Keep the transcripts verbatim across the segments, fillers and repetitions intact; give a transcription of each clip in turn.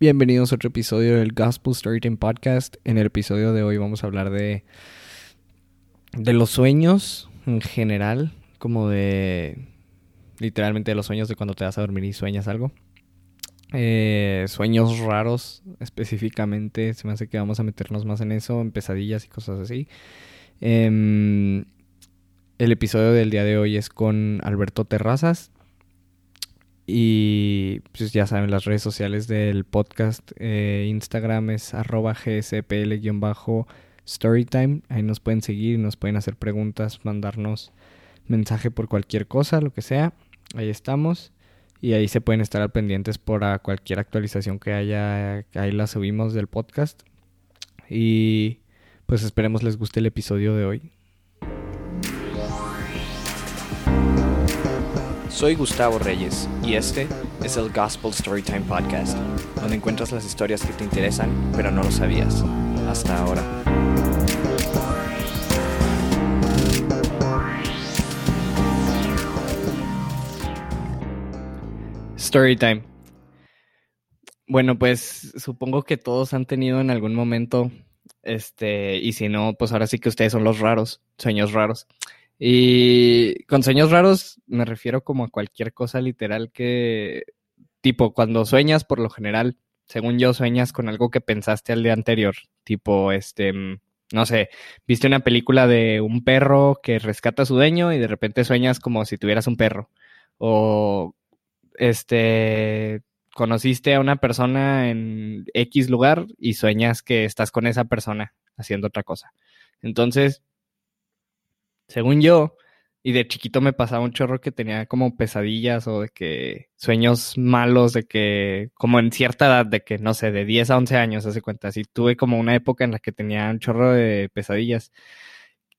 Bienvenidos a otro episodio del Gospel Storytelling Podcast. En el episodio de hoy vamos a hablar de, de los sueños en general, como de literalmente de los sueños de cuando te vas a dormir y sueñas algo. Eh, sueños raros específicamente, se me hace que vamos a meternos más en eso, en pesadillas y cosas así. Eh, el episodio del día de hoy es con Alberto Terrazas. Y pues ya saben, las redes sociales del podcast, eh, Instagram es arroba gspl-storytime. Ahí nos pueden seguir, nos pueden hacer preguntas, mandarnos mensaje por cualquier cosa, lo que sea. Ahí estamos. Y ahí se pueden estar al pendientes por a cualquier actualización que haya. Ahí la subimos del podcast. Y pues esperemos les guste el episodio de hoy. Soy Gustavo Reyes y este es el Gospel Storytime Podcast, donde encuentras las historias que te interesan, pero no lo sabías hasta ahora. Storytime. Bueno, pues supongo que todos han tenido en algún momento, este, y si no, pues ahora sí que ustedes son los raros, sueños raros. Y con sueños raros me refiero como a cualquier cosa literal que, tipo, cuando sueñas, por lo general, según yo, sueñas con algo que pensaste al día anterior. Tipo, este, no sé, viste una película de un perro que rescata a su dueño y de repente sueñas como si tuvieras un perro. O, este, conociste a una persona en X lugar y sueñas que estás con esa persona haciendo otra cosa. Entonces, según yo, y de chiquito me pasaba un chorro que tenía como pesadillas o de que sueños malos, de que como en cierta edad, de que no sé, de diez a once años, hace cuenta. Así tuve como una época en la que tenía un chorro de pesadillas.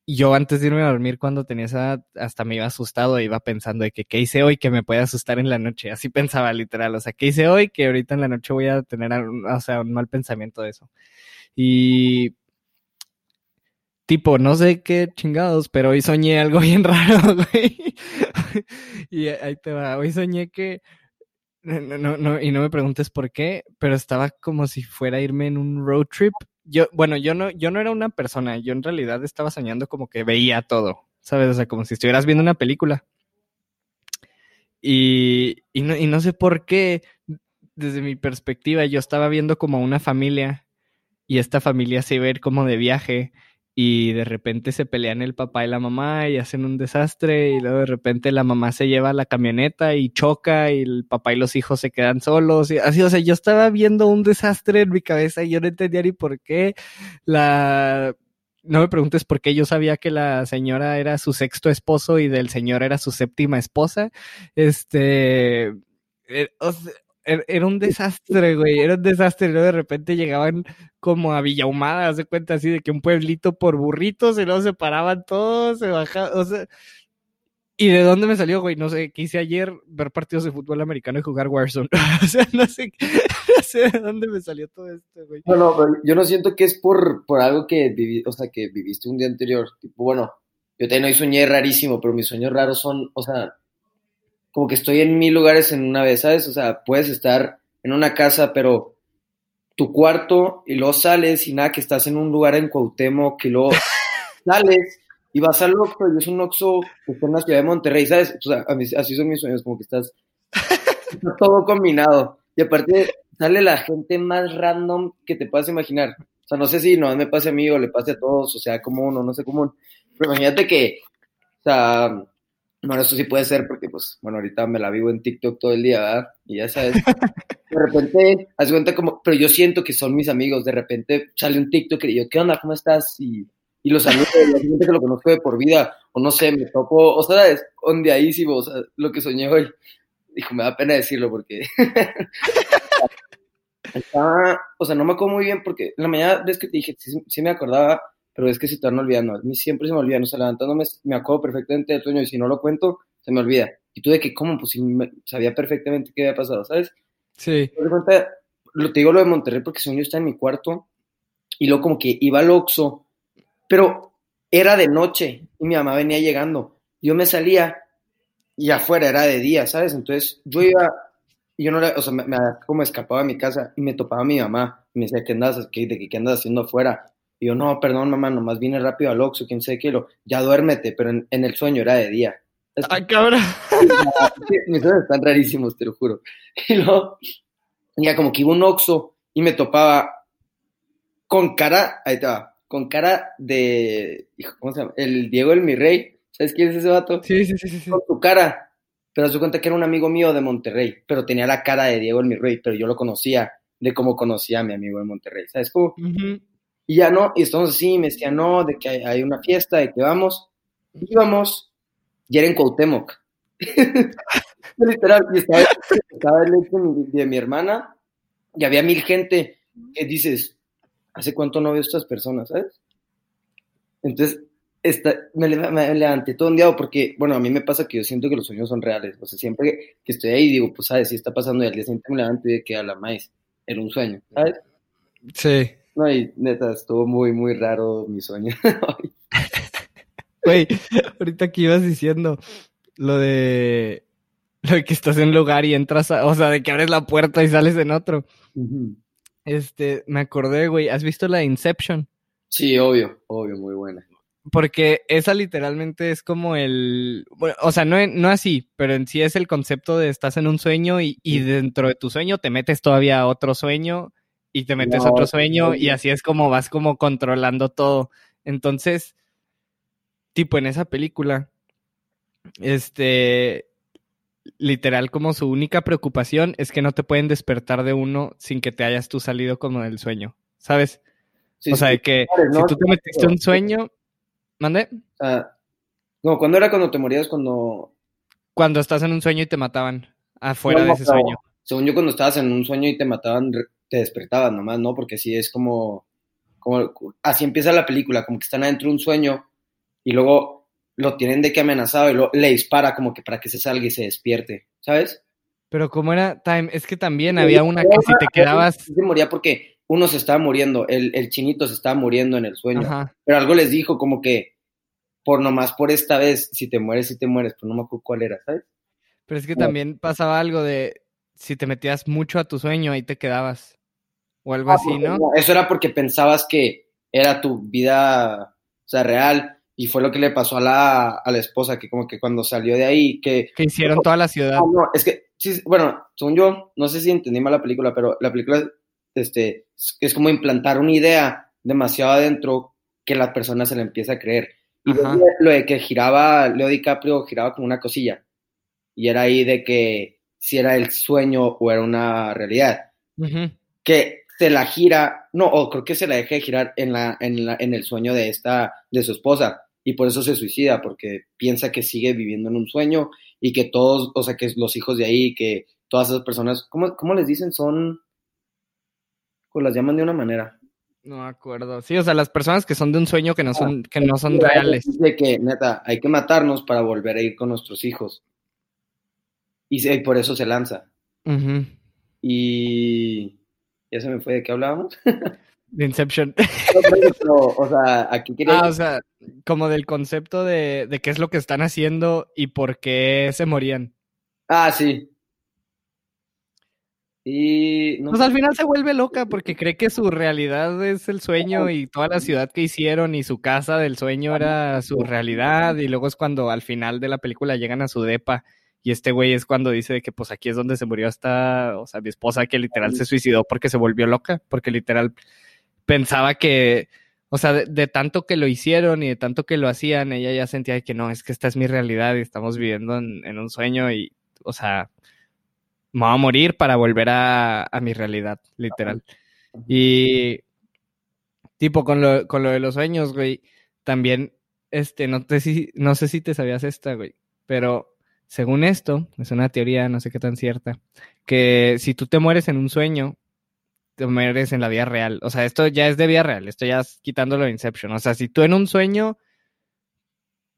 Y yo antes de irme a dormir cuando tenía esa edad, hasta me iba asustado e iba pensando de que qué hice hoy que me puede asustar en la noche. Así pensaba literal, o sea, qué hice hoy que ahorita en la noche voy a tener, o sea, un mal pensamiento de eso. Y tipo, no sé qué chingados, pero hoy soñé algo bien raro, güey. Y ahí te va. Hoy soñé que, no, no, no, y no me preguntes por qué, pero estaba como si fuera a irme en un road trip. Yo, bueno, yo no, yo no era una persona. Yo en realidad estaba soñando como que veía todo, ¿sabes? O sea, como si estuvieras viendo una película. Y, y, no, y no sé por qué, desde mi perspectiva, yo estaba viendo como una familia y esta familia se iba a ir como de viaje. Y de repente se pelean el papá y la mamá y hacen un desastre. Y luego de repente la mamá se lleva la camioneta y choca. Y el papá y los hijos se quedan solos. Y así, o sea, yo estaba viendo un desastre en mi cabeza y yo no entendía ni por qué. La... No me preguntes por qué. Yo sabía que la señora era su sexto esposo y del señor era su séptima esposa. Este... O sea, era un desastre, güey, era un desastre, ¿no? De repente llegaban como a Villa Ahumada, haz de cuenta así, de que un pueblito por burritos, y luego se paraban todos, se bajaban, o sea... ¿Y de dónde me salió, güey? No sé, quise ayer ver partidos de fútbol americano y jugar Warzone, o sea, no sé, no sé de dónde me salió todo esto, güey. No, no, pero yo no siento que es por, por algo que viví, o sea, que viviste un día anterior, tipo, bueno, yo también hoy soñé rarísimo, pero mis sueños raros son, o sea... como que estoy en mil lugares en una vez, ¿sabes? O sea, puedes estar en una casa, pero tu cuarto, y luego sales, y nada, que estás en un lugar en Cuauhtémoc, y luego sales, y vas al Oxxo, y es un Oxxo que está en la ciudad de Monterrey, ¿sabes? O sea, así son mis sueños, como que estás está todo combinado. Y aparte, sale la gente más random que te puedas imaginar. O sea, no sé si no me pase a mí o le pase a todos, o sea, común o no sé común. Pero imagínate que, o sea... Bueno, eso sí puede ser porque, pues, bueno, ahorita me la vivo en TikTok todo el día, ¿verdad? Y ya sabes, de repente, haz cuenta como, pero yo siento que son mis amigos, de repente sale un TikTok y yo, ¿qué onda? ¿Cómo estás? Y, y los amigos, la gente que lo conozco de por vida, o no sé, me topo, o sea, es ondeadísimo, o sea, lo que soñé hoy. Dijo, me da pena decirlo porque... Estaba, o sea, no me acuerdo muy bien porque en la mañana, ves que te dije, sí, sí me acordaba... pero es que se te van olvidando, a mí siempre se me olvidan, o sea, levantándome me acuerdo perfectamente del sueño y si no lo cuento, se me olvida. Y tú de que, ¿cómo? Pues si me, sabía perfectamente qué había pasado, ¿sabes? Sí. Lo, te digo lo de Monterrey porque sueño está en mi cuarto y luego como que iba al Oxxo, pero era de noche y mi mamá venía llegando. Yo me salía y afuera era de día, ¿sabes? Entonces yo iba Y yo no era, o sea, me, me como escapaba de mi casa y me topaba a mi mamá. Y me decía, ¿qué andas, qué, de, qué andas haciendo afuera? Y yo, no, perdón, mamá, nomás vine rápido al Oxxo, quién sabe qué, lo, ya duérmete, pero en, en el sueño era de día. Es que, ¡ay, cabrón! Mis sueños están rarísimos, te lo juro. Y luego, ya como que iba un Oxxo y me topaba con cara, ahí estaba, con cara de, ¿cómo se llama? El Diego del Mi Rey, ¿sabes quién es ese vato? Sí, sí, sí, sí. Con tu cara. Pero se dio cuenta que era un amigo mío de Monterrey, pero tenía la cara de Diego el Mi Rey, pero yo lo conocía de cómo conocía a mi amigo de Monterrey, ¿sabes cómo? Uh-huh. Y ya no, y entonces sí, me decía, no, de que hay, hay una fiesta, de que vamos, y íbamos, y era en Cuauhtémoc. Literal, y estaba, estaba el ex de mi, de mi hermana, y había mil gente que dices, ¿hace cuánto no veo estas personas, sabes? Entonces, Esta, me, me levanté todo un día porque, bueno, a mí me pasa que yo siento que los sueños son reales, o sea, siempre que, que estoy ahí digo, pues, ¿sabes? Si está pasando y al día siguiente me levanto y de que a la maíz, era un sueño, ¿sabes? Sí. No, y neta, estuvo muy, muy raro mi sueño. Güey, ahorita que ibas diciendo lo de, lo de que estás en un lugar y entras, a, o sea, de que abres la puerta y sales en otro. Uh-huh. Este, me acordé, güey, ¿has visto la Inception? Sí, obvio, obvio, muy buena. Porque esa literalmente es como el... Bueno, o sea, no, no así, pero en sí es el concepto de estás en un sueño y, y dentro de tu sueño te metes todavía a otro sueño y te metes no, a otro sueño no, y así es como vas como controlando todo. Entonces, tipo en esa película, este, literal como su única preocupación es que no te pueden despertar de uno sin que te hayas tú salido como del sueño, ¿sabes? Sí, o sea, sí, que claro, si no, tú te metiste a un sueño... ¿Mande? Uh, no, ¿cuándo era cuando te morías? Cuando cuando estás en un sueño y te mataban afuera no, de ese no, sueño. Según yo, cuando estabas en un sueño y te mataban, te despertaban nomás, ¿no? Porque sí es como, como... Así empieza la película, como que están adentro de un sueño y luego lo tienen de que amenazado y lo, le dispara como que para que se salga y se despierte, ¿sabes? Pero como era... Time, es que también sí, había una que si te quedabas... Se moría porque... Uno se estaba muriendo, el, el chinito se estaba muriendo en el sueño. Ajá. Pero algo les dijo como que, por nomás por esta vez, si te mueres, si te mueres, pues no me acuerdo cuál era, ¿sabes? Pero es que no. También pasaba algo de, si te metías mucho a tu sueño, ahí te quedabas. O algo ah, así, ¿no? ¿no? Eso era porque pensabas que era tu vida, o sea, real, y fue lo que le pasó a la, a la esposa, que como que cuando salió de ahí, que... Que hicieron no, toda la ciudad. No, no, es que, sí, bueno, según yo, no sé si entendí mal la película, pero la película... Este, es como implantar una idea demasiado adentro que la persona se la empieza a creer. Y lo de que giraba, Leo DiCaprio giraba como una cosilla. Y era ahí de que si era el sueño o era una realidad. Uh-huh. Que se la gira, no, o creo que se la deja de girar en, la, en, la, en el sueño de, esta, de su esposa. Y por eso se suicida, porque piensa que sigue viviendo en un sueño y que todos, o sea, que los hijos de ahí, que todas esas personas, ¿cómo, cómo les dicen? Son... Pues las llaman de una manera. No me acuerdo. Sí, o sea, las personas que son de un sueño que no son, que no son reales. De que, neta, hay que matarnos para volver a ir con nuestros hijos. Y, y por eso se lanza. Uh-huh. Y... ¿Ya se me fue de qué hablábamos? De Inception. No, o sea, aquí quería... Ah, o sea, como del concepto de, de qué es lo que están haciendo y por qué se morían. Ah, sí. Y no pues sé. Al final se vuelve loca porque cree que su realidad es el sueño y toda la ciudad que hicieron y su casa del sueño era su realidad y luego es cuando al final de la película llegan a su depa y este güey es cuando dice que pues aquí es donde se murió hasta, o sea, mi esposa que literal se suicidó porque se volvió loca, porque literal pensaba que, o sea, de, de tanto que lo hicieron y de tanto que lo hacían, ella ya sentía que no, es que esta es mi realidad y estamos viviendo en, en un sueño y, o sea... Me voy a morir para volver a, a mi realidad, literal. Y tipo con lo, con lo de los sueños, güey, también, este, no te si, no sé si te sabías esta, güey, pero según esto, es una teoría, no sé qué tan cierta, que si tú te mueres en un sueño, te mueres en la vida real. O sea, esto ya es de vida real, esto ya es quitándolo de Inception. O sea, si tú en un sueño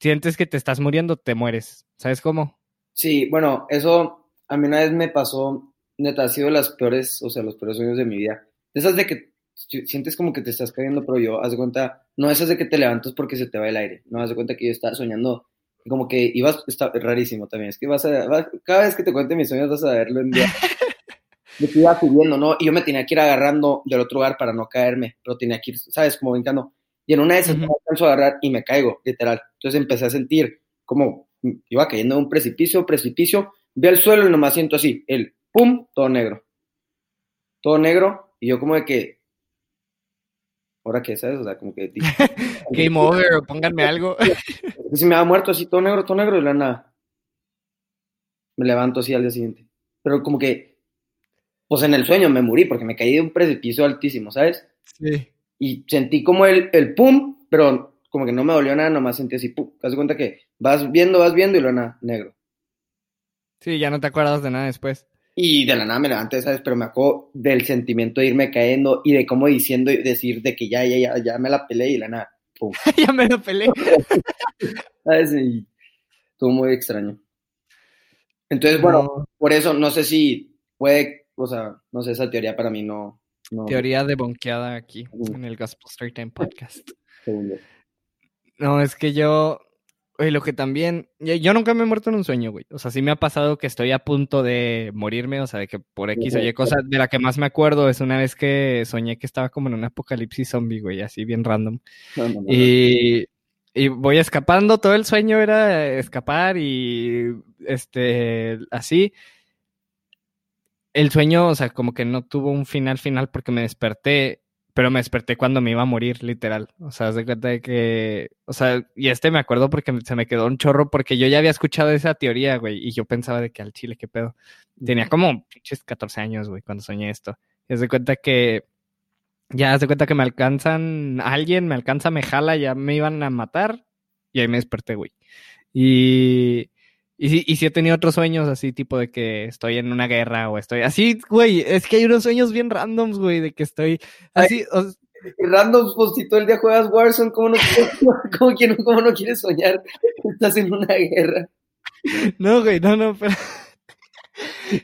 sientes que te estás muriendo, te mueres. ¿Sabes cómo? Sí, bueno, eso... A mí una vez me pasó, neta, ha sido las peores, o sea, los peores sueños de mi vida. Esas de que sientes como que te estás cayendo, pero yo, haz de cuenta, no esas de que te levantas porque se te va el aire. No, haz de cuenta que yo estaba soñando, como que ibas, está rarísimo también, es que vas a, vas, cada vez que te cuente mis sueños vas a verlo en día. me iba subiendo, ¿no? Y yo me tenía que ir agarrando del otro lugar para no caerme, pero tenía que ir, ¿sabes? Como brincando. Y en una de esas me alcanzo a agarrar y me caigo, literal. Entonces empecé a sentir como iba cayendo en un precipicio, precipicio, vi al suelo y nomás siento así, el pum, todo negro. Todo negro, y yo como de que, ¿ahora qué? ¿Sabes? O sea, como que... Game over, o pónganme algo. Si me había muerto así, todo negro, todo negro, y la nada. Me levanto así al día siguiente. Pero como que, pues en el sueño me morí, porque me caí de un precipicio altísimo, ¿sabes? Sí. Y sentí como el, el pum, pero como que no me dolió nada, nomás sentí así, pum. Te das cuenta que vas viendo, vas viendo, y la nada, negro. Sí, ya no te acuerdas de nada después. Y de la nada me levanté, ¿sabes? Pero me acuerdo del sentimiento de irme cayendo y de cómo diciendo y decir de que ya, ya, ya, ya me la pelé y de la nada. ¡Pum! Ya me la pelé. ¿Sabes? Y estuvo muy extraño. Entonces, bueno, no. Por eso no sé si puede, o sea, no sé, esa teoría para mí no... no. Teoría debunkeada aquí, mm. en el Gospel Storytelling Podcast. Segundo. No, es que yo... Oye, lo que también... Yo nunca me he muerto en un sueño, güey. O sea, sí me ha pasado que estoy a punto de morirme. O sea, de que por X o Y cosa de la que más me acuerdo es una vez que soñé que estaba como en un apocalipsis zombie, güey. Así bien random. No, no, no, y, no. y voy escapando. Todo el sueño era escapar y... este así. El sueño, o sea, como que no tuvo un final final porque me desperté... Pero me desperté cuando me iba a morir, literal. O sea, se cuenta de que... O sea, y este me acuerdo porque se me quedó un chorro, porque yo ya había escuchado esa teoría, güey. Y yo pensaba de que al chile, qué pedo. Tenía como pinches catorce años, güey, cuando soñé esto. Y se cuenta que... Ya se cuenta que me alcanzan... Alguien me alcanza, me jala, ya me iban a matar. Y ahí me desperté, güey. Y... Y sí, y sí he tenido otros sueños así, tipo de que estoy en una guerra o estoy... Así, güey, es que hay unos sueños bien randoms, güey, de que estoy así... O... Randoms, pues si todo el día juegas Warzone, ¿cómo no, cómo, cómo, cómo no quieres soñar? Estás en una guerra. No, güey, no, no, pero...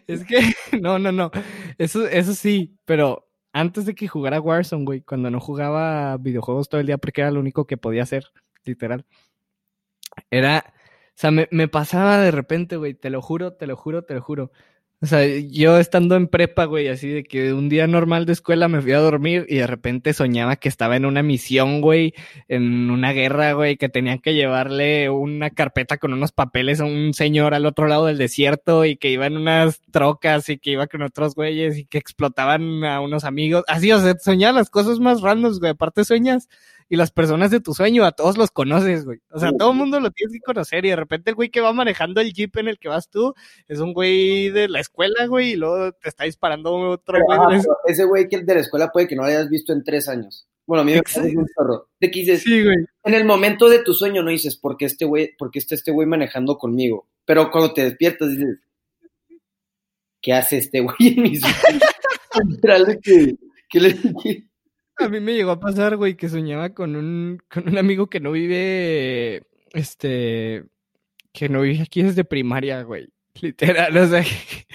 Es que, no, no, no, eso, eso sí, pero antes de que jugara Warzone, güey, cuando no jugaba videojuegos todo el día porque era lo único que podía hacer, literal, era... O sea, me, me pasaba de repente, güey, te lo juro, te lo juro, te lo juro. O sea, yo estando en prepa, güey, así de que un día normal de escuela me fui a dormir y de repente soñaba que estaba en una misión, güey, en una guerra, güey, que tenían que llevarle una carpeta con unos papeles a un señor al otro lado del desierto y que iban unas trocas y que iba con otros güeyes y que explotaban a unos amigos. Así, o sea, soñaba las cosas más randoms, güey, aparte sueñas. Y las personas de tu sueño, a todos los conoces, güey. O sea, todo el mundo lo tienes que conocer. Y de repente el güey que va manejando el jeep en el que vas tú es un güey de la escuela, güey. Y luego te está disparando otro güey. Ah, ese güey que el de la escuela puede que no lo hayas visto en tres años. Bueno, a mí me parece un zorro. Te dices, sí, güey. En el momento de tu sueño no dices, ¿por qué este güey, por qué está este güey manejando conmigo? Pero cuando te despiertas dices, ¿qué hace este güey en mi sueño? ¿Qué, qué le dije? A mí me llegó a pasar, güey, que soñaba con un con un amigo que no vive, este, que no vive aquí desde primaria, güey, literal, o sea, que,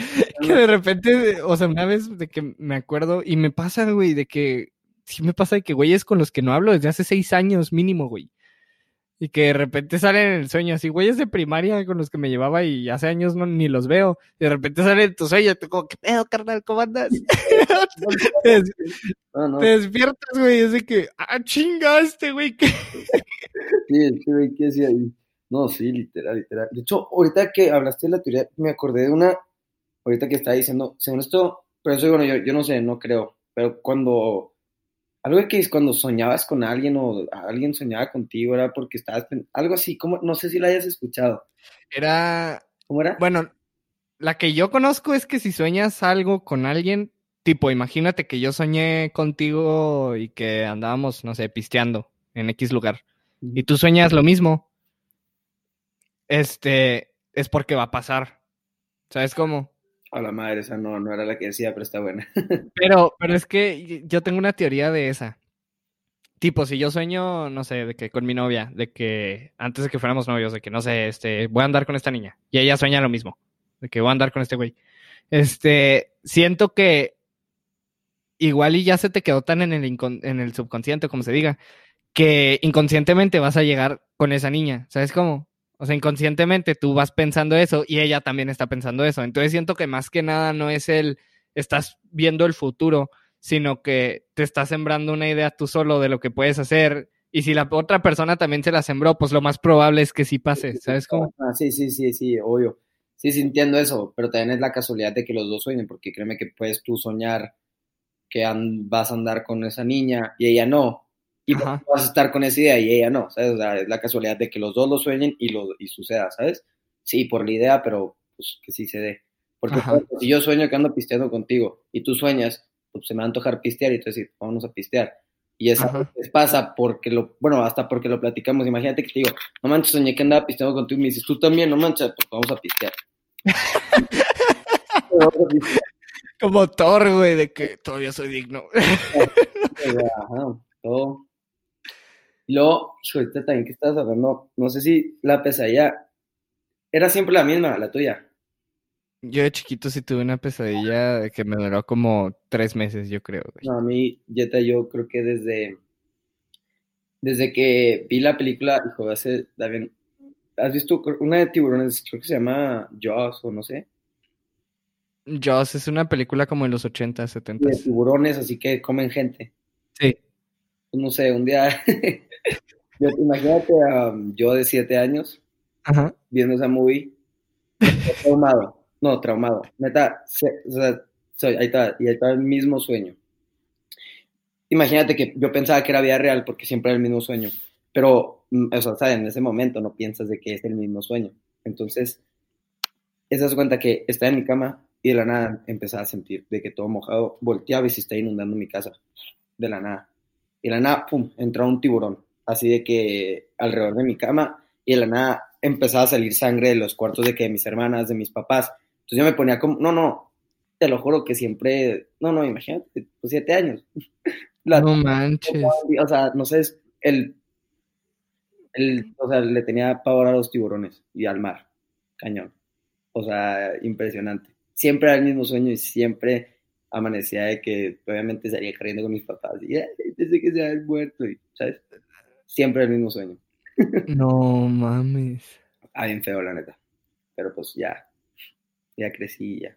que de repente, o sea, una vez de que me acuerdo, y me pasa, güey, de que, sí me pasa de que güeyes con los que no hablo desde hace seis años mínimo, güey, y que de repente salen en el sueño, así, güeyes de primaria con los que me llevaba y hace años no, ni los veo, y de repente salen en tu sueño, tú como, ¿qué pedo, carnal, cómo andas? No, no. Te despiertas, güey, es de que, ah, chingaste, güey. ¿Qué? Sí, sí, güey, ¿qué hacía ahí? No, sí, literal, literal. De hecho, ahorita que hablaste de la teoría, me acordé de una, ahorita que estaba diciendo, según esto, pero eso, bueno, yo, yo no sé, no creo, pero cuando, algo que es cuando soñabas con alguien o alguien soñaba contigo, era porque estabas, algo así, como, no sé si la hayas escuchado. Era, ¿cómo era? Bueno, la que yo conozco es que si sueñas algo con alguien, tipo, imagínate que yo soñé contigo y que andábamos, no sé, pisteando en X lugar. Y tú sueñas lo mismo. Este, es porque va a pasar. ¿Sabes cómo? A la madre, esa no, no era la que decía, pero está buena. Pero, pero es que yo tengo una teoría de esa. Tipo, si yo sueño, no sé, de que con mi novia, de que antes de que fuéramos novios, de que, no sé, este, voy a andar con esta niña. Y ella sueña lo mismo, de que voy a andar con este güey. Este, siento que igual y ya se te quedó tan en el, incon- en el subconsciente, como se diga, que inconscientemente vas a llegar con esa niña, ¿sabes cómo? O sea, inconscientemente tú vas pensando eso y ella también está pensando eso. Entonces siento que más que nada no es el estás viendo el futuro, sino que te estás sembrando una idea tú solo de lo que puedes hacer. Y si la otra persona también se la sembró, pues lo más probable es que sí pase, ¿sabes cómo? Ah, sí, sí, sí, sí, obvio. Sí, sí, entiendo eso, pero también es la casualidad de que los dos sueñen, porque créeme que puedes tú soñar que and- vas a andar con esa niña y ella no, y pues tú vas a estar con esa idea y ella no, ¿sabes? O sea, es la casualidad de que los dos lo sueñen y, lo, y suceda, ¿sabes? Sí, por la idea, pero pues que sí se dé. Porque pues, si yo sueño que ando pisteando contigo y tú sueñas, pues se me va a antojar pistear y tú decís, vámonos a pistear. Y eso les pasa porque lo, bueno, hasta porque lo platicamos. Imagínate que te digo, no manches, soñé que andaba pisteando contigo y me dices, tú también, no manches, pues vamos a pistear. Como Thor, güey, de que todavía soy digno. Ajá, todo. Y luego, ahorita también que estabas hablando, no sé si la pesadilla era siempre la misma, la tuya. Yo de chiquito sí tuve una pesadilla que me duró como tres meses, yo creo, güey. No, a mí, Jetta, yo creo que desde desde que vi la película, hijo, hace también, ¿has visto una de tiburones? Creo que se llama Jaws o no sé. Jaws es una película como en los ochenta, setenta. De tiburones, así que comen gente. Sí. No sé, un día, yo, imagínate um, yo de siete años, ajá, viendo esa movie, traumado. No, traumado. Neta, se, o sea, soy, ahí está, y ahí está el mismo sueño. Imagínate que yo pensaba que era vida real porque siempre era el mismo sueño. Pero, o sea, ¿sabes? En ese momento no piensas de que es el mismo sueño. Entonces, te das cuenta que estaba en mi cama y de la nada empezaba a sentir de que todo mojado volteaba y se está inundando mi casa. De la nada. Y de la nada, pum, entraba un tiburón. Así de que alrededor de mi cama y de la nada empezaba a salir sangre de los cuartos de que de mis hermanas, de mis papás. Entonces yo me ponía como, no, no, te lo juro que siempre, no, no, imagínate, pues siete años. La, no manches. O sea, no sé, el, el, o sea, le tenía pavor a los tiburones y al mar, cañón. O sea, impresionante. Siempre era el mismo sueño y siempre amanecía de que obviamente salía corriendo con mis papás. Y eh, desde que se había muerto, y, ¿sabes? Siempre el mismo sueño. No mames. Ah, bien feo, la neta. Pero pues ya. Ya crecí, ya.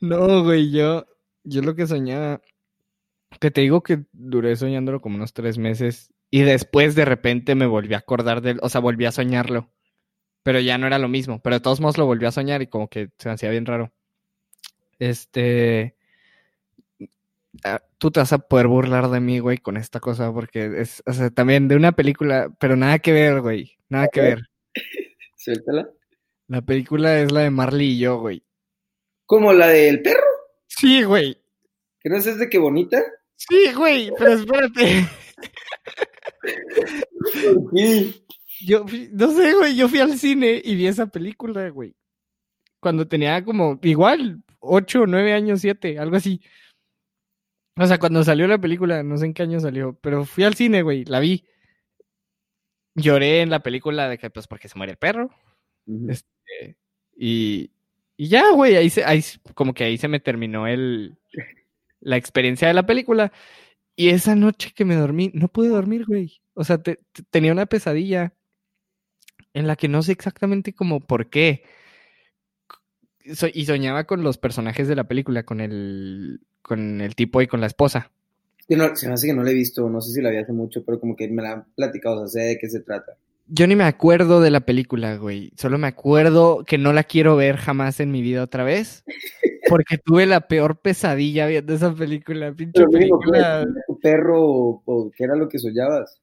No, güey, yo, yo lo que soñaba, que te digo que duré soñándolo como unos tres meses y después de repente me volví a acordar del, o sea, volví a soñarlo, pero ya no era lo mismo, pero de todos modos lo volví a soñar y como que se me hacía bien raro. Este, tú te vas a poder burlar de mí, güey, con esta cosa porque es, o sea, también de una película, pero nada que ver, güey, nada que ver. Suéltala. La película es la de Marley y yo, güey. ¿Cómo la del perro? Sí, güey. ¿Que no es ese de qué bonita? Sí, güey, pero espérate. ¿Por qué? Yo, no sé, güey, yo fui al cine y vi esa película, güey. Cuando tenía como, igual, ocho, nueve años, siete, algo así. O sea, cuando salió la película, no sé en qué año salió, pero fui al cine, güey, la vi. Lloré en la película de que, pues, porque se muere el perro. Uh-huh. Este, y, y ya, güey, ahí, se, ahí como que ahí se me terminó el, la experiencia de la película. Y esa noche que me dormí, no pude dormir, güey. O sea, te, te, tenía una pesadilla en la que no sé exactamente como por qué. So, y soñaba con los personajes de la película, con el, con el tipo y con la esposa. Que no, se me hace que no la he visto, no sé si la vi hace mucho, pero como que me la han platicado, o sea, sé de qué se trata. Yo ni me acuerdo de la película, güey. Solo me acuerdo que no la quiero ver jamás en mi vida otra vez. Porque tuve la peor pesadilla viendo esa película, pinche pero, película. ¿Tu perro o qué era lo que soñabas?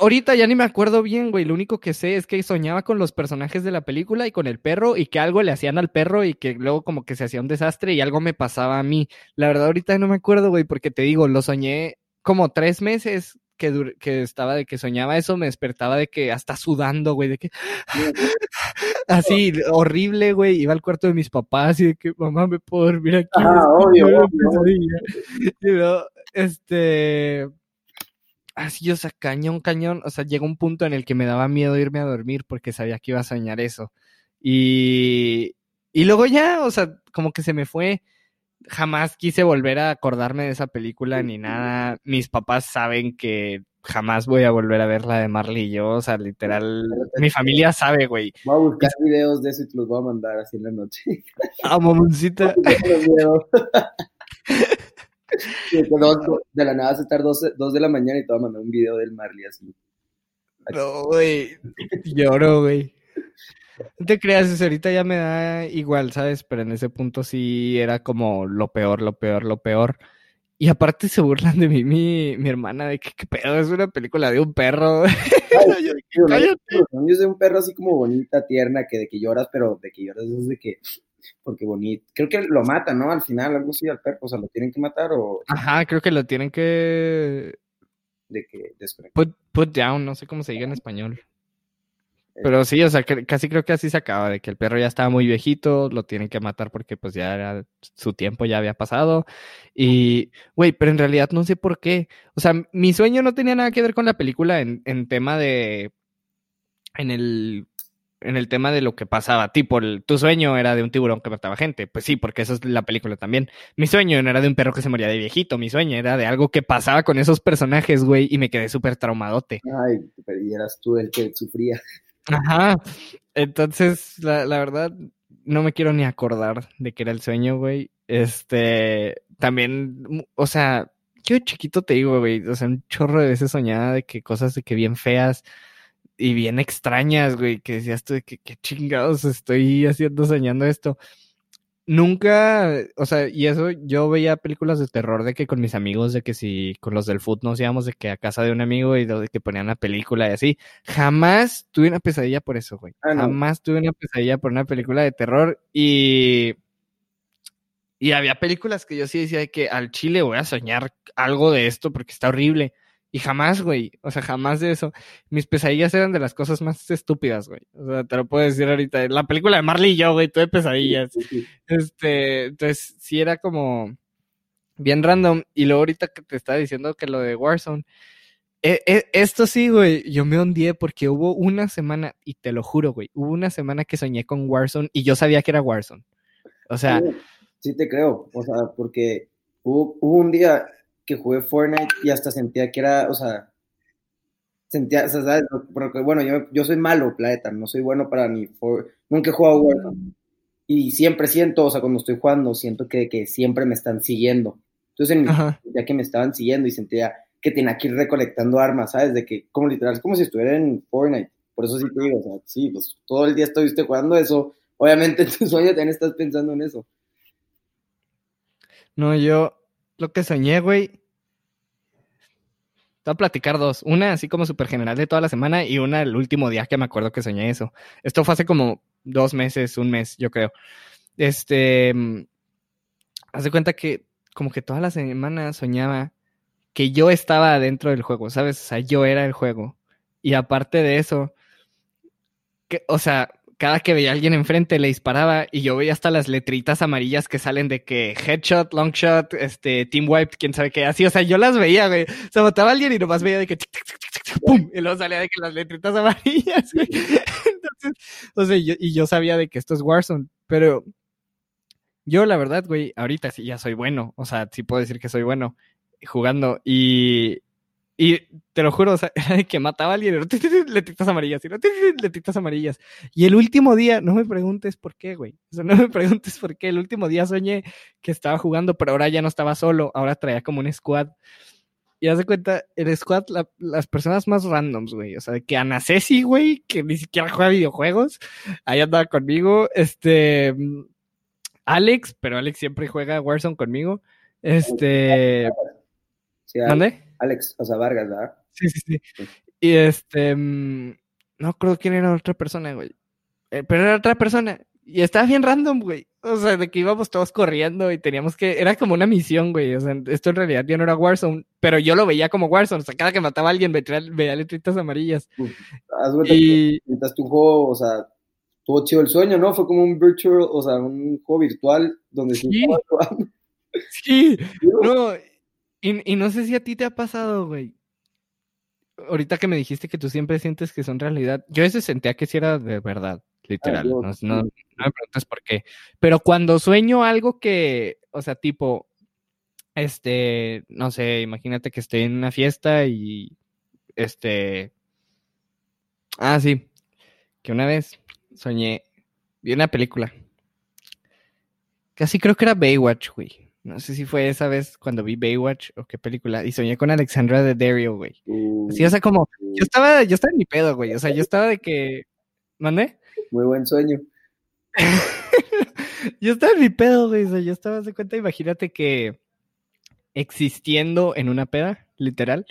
Ahorita ya ni me acuerdo bien, güey. Lo único que sé es que soñaba con los personajes de la película y con el perro y que algo le hacían al perro y que luego como que se hacía un desastre y algo me pasaba a mí. La verdad ahorita no me acuerdo, güey, porque te digo, lo soñé como tres meses que, dur- que estaba de que soñaba eso, me despertaba de que hasta sudando, güey, de que así horrible, güey. Iba al cuarto de mis papás y de que mamá, me puedo dormir aquí. Ah, obvio, obvio. Y no, este... Así, o sea, cañón, cañón, o sea, llegó un punto en el que me daba miedo irme a dormir porque sabía que iba a soñar eso. Y, y luego ya, o sea, como que se me fue jamás quise volver a acordarme de esa película ni nada. Mis papás saben que jamás voy a volver a ver la de Marley y yo, o sea, literal, mi familia sabe, güey. Voy a buscar videos de eso y te los voy a mandar así en la noche. Ah, mamoncita. De la nada se tarda dos, dos de la mañana y te voy a mandar un video del Marley así. No, güey, lloro, güey. No te creas, ahorita ya me da igual, ¿sabes? Pero en ese punto sí era como lo peor, lo peor, lo peor. Y aparte se burlan de mí, mi, mi hermana, de que qué pedo, es una película de un perro. Ay, yo, tío, cállate. Yo soy un perro así como bonita, tierna, que de que lloras, pero de que lloras es de que... Porque bonito. Creo que lo matan, ¿no? Al final, algo así al perro, o sea, ¿lo tienen que matar o...? Ajá, creo que lo tienen que... De que... Put, put down, no sé cómo se diga en español. Pero sí, o sea, que, casi creo que así se acaba, de que el perro ya estaba muy viejito, lo tienen que matar porque pues ya era, su tiempo ya había pasado, y, güey, pero en realidad no sé por qué, o sea, mi sueño no tenía nada que ver con la película en, en tema de, en el, en el tema de lo que pasaba, tipo, el, tu sueño era de un tiburón que mataba gente, pues sí, porque esa es la película también, mi sueño no era de un perro que se moría de viejito, mi sueño era de algo que pasaba con esos personajes, güey, y me quedé súper traumadote. Ay, pero eras tú el que sufría. Ajá, entonces, la, la verdad, no me quiero ni acordar de que era el sueño, güey, este, también, o sea, yo chiquito te digo, güey, o sea, un chorro de veces soñaba de que cosas de que bien feas y bien extrañas, güey, que decías tú de que qué chingados estoy haciendo soñando esto, nunca, o sea, y eso, yo veía películas de terror de que con mis amigos, de que si con los del fútbol nos íbamos de que a casa de un amigo y de que ponían una película y así, jamás tuve una pesadilla por eso, güey, ah, no. Jamás tuve una pesadilla por una película de terror y y había películas que yo sí decía de que al chile voy a soñar algo de esto porque está horrible y jamás, güey, o sea, jamás de eso, mis pesadillas eran de las cosas más estúpidas, güey, o sea, te lo puedo decir ahorita, la película de Marley y yo, güey, tuve pesadillas, sí, sí, sí. este, entonces, sí era como bien random, y luego ahorita que te estaba diciendo que lo de Warzone, eh, eh, esto sí, güey, yo me hundié porque hubo una semana, y te lo juro, güey, hubo una semana que soñé con Warzone, y yo sabía que era Warzone, o sea... Sí, sí te creo, o sea, porque hubo, hubo un día... que jugué Fortnite y hasta sentía que era, o sea, sentía, o sea, ¿sabes? Porque, bueno, yo, yo soy malo, planeta, no soy bueno para ni Fortnite, nunca he jugado Warzone, y siempre siento, o sea, cuando estoy jugando, siento que, que siempre me están siguiendo, entonces en mi, ya que me estaban siguiendo y sentía que tenía que ir recolectando armas, ¿sabes? De que, como literal, es como si estuviera en Fortnite, por eso sí te digo, o sea, sí, pues, todo el día estoy usted jugando eso, obviamente en tu sueño también estás pensando en eso. No, yo... Lo que soñé, güey, te voy a platicar dos. Una así como súper general de toda la semana y una el último día que me acuerdo que soñé eso. Esto fue hace como dos meses, un mes, yo creo. Este, haz de cuenta que como que toda la semana soñaba que yo estaba adentro del juego, ¿sabes? O sea, yo era el juego. Y aparte de eso, que, o sea... Cada que veía a alguien enfrente le disparaba y yo veía hasta las letritas amarillas que salen de que headshot, long shot, este, team wipe, quién sabe qué, así, o sea, yo las veía, güey. O sea, mataba a alguien y nomás veía de que tic, tic, tic, tic, tic, pum, y luego salía de que las letritas amarillas, güey. Entonces, o sea, yo, y yo sabía de que esto es Warzone, pero yo la verdad, güey, ahorita sí ya soy bueno, o sea, sí puedo decir que soy bueno jugando y... Y te lo juro, o sea, era de que mataba a alguien, letritas amarillas, y letritas amarillas. Y el último día, no me preguntes por qué, güey. O sea, no me preguntes por qué. El último día soñé que estaba jugando, pero ahora ya no estaba solo. Ahora traía como un squad. Y haz de cuenta, el squad, la, las personas más randoms, güey. O sea, de que Ana Ceci, güey, que ni siquiera juega videojuegos, ahí andaba conmigo. Este, Alex, pero Alex siempre juega Warzone conmigo. Este... Sí, ¿dónde? Alex, o sea, Vargas, ¿verdad? Sí, sí, sí. Y este... No creo quién era otra persona, güey. Eh, pero era otra persona. Y estaba bien random, güey. O sea, de que íbamos todos corriendo y teníamos que... Era como una misión, güey. O sea, esto en realidad ya no era Warzone. Pero yo lo veía como Warzone. O sea, cada que mataba a alguien me traía, veía letritas amarillas. Uf, haz cuenta y... que tu juego, o sea... Tuvo chido el sueño, ¿no? Fue como un virtual, o sea, un juego virtual donde... Sí. Se... sí. No... Y, y no sé si a ti te ha pasado, güey. Ahorita que me dijiste que tú siempre sientes que son realidad. Yo ese sentía que sí era de verdad, literal. Ay, no, no, no me preguntes por qué. Pero cuando sueño algo que... o sea, tipo, este, no sé, imagínate que estoy en una fiesta y, este, ah, sí, que una vez soñé, vi una película, casi creo que era Baywatch, güey. No sé si fue esa vez cuando vi Baywatch o qué película. Y soñé con Alexandra Daddario, güey. Uh, Así, o sea, como... Yo estaba, yo estaba en mi pedo, güey. O sea, yo estaba de que... ¿Mandé? Muy buen sueño. Yo estaba en mi pedo, güey. O sea, yo estaba, de cuenta, imagínate que... existiendo en una peda, literal.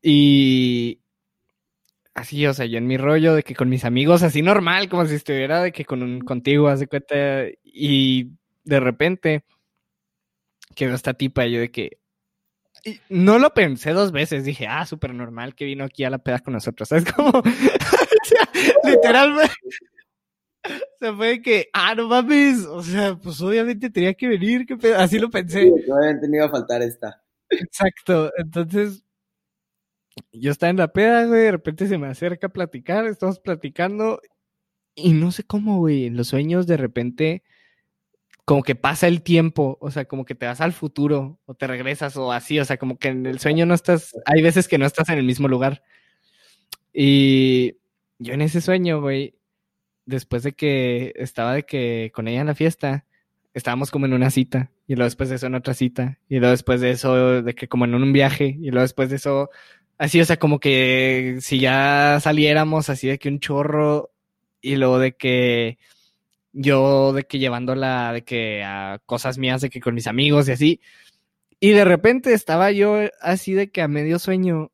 Y... Así, o sea, yo en mi rollo de que con mis amigos, así normal, como si estuviera de que con un, contigo, haz de cuenta. Y de repente... que veo esta tipa, yo de que... Y no lo pensé dos veces, dije, ah, súper normal que vino aquí a la peda con nosotros, ¿sabes cómo? O sea, literalmente... O sea, fue de que, ah, no mames, o sea, pues obviamente tenía que venir, que pe... así lo pensé. Sí, obviamente no iba a faltar esta. Exacto, entonces... Yo estaba en la peda, güey, de repente se me acerca a platicar, estamos platicando, y no sé cómo, güey, en los sueños de repente... como que pasa el tiempo, o sea, como que te vas al futuro, o te regresas, o así, o sea, como que en el sueño no estás, hay veces que no estás en el mismo lugar. Y yo en ese sueño, güey, después de que estaba de que con ella en la fiesta, estábamos como en una cita, y luego después de eso en otra cita, y luego después de eso de que como en un viaje, y luego después de eso, así, o sea, como que si ya saliéramos así de que un chorro, y luego de que... yo de que llevándola de que a cosas mías, de que con mis amigos y así. Y de repente estaba yo así de que a medio sueño.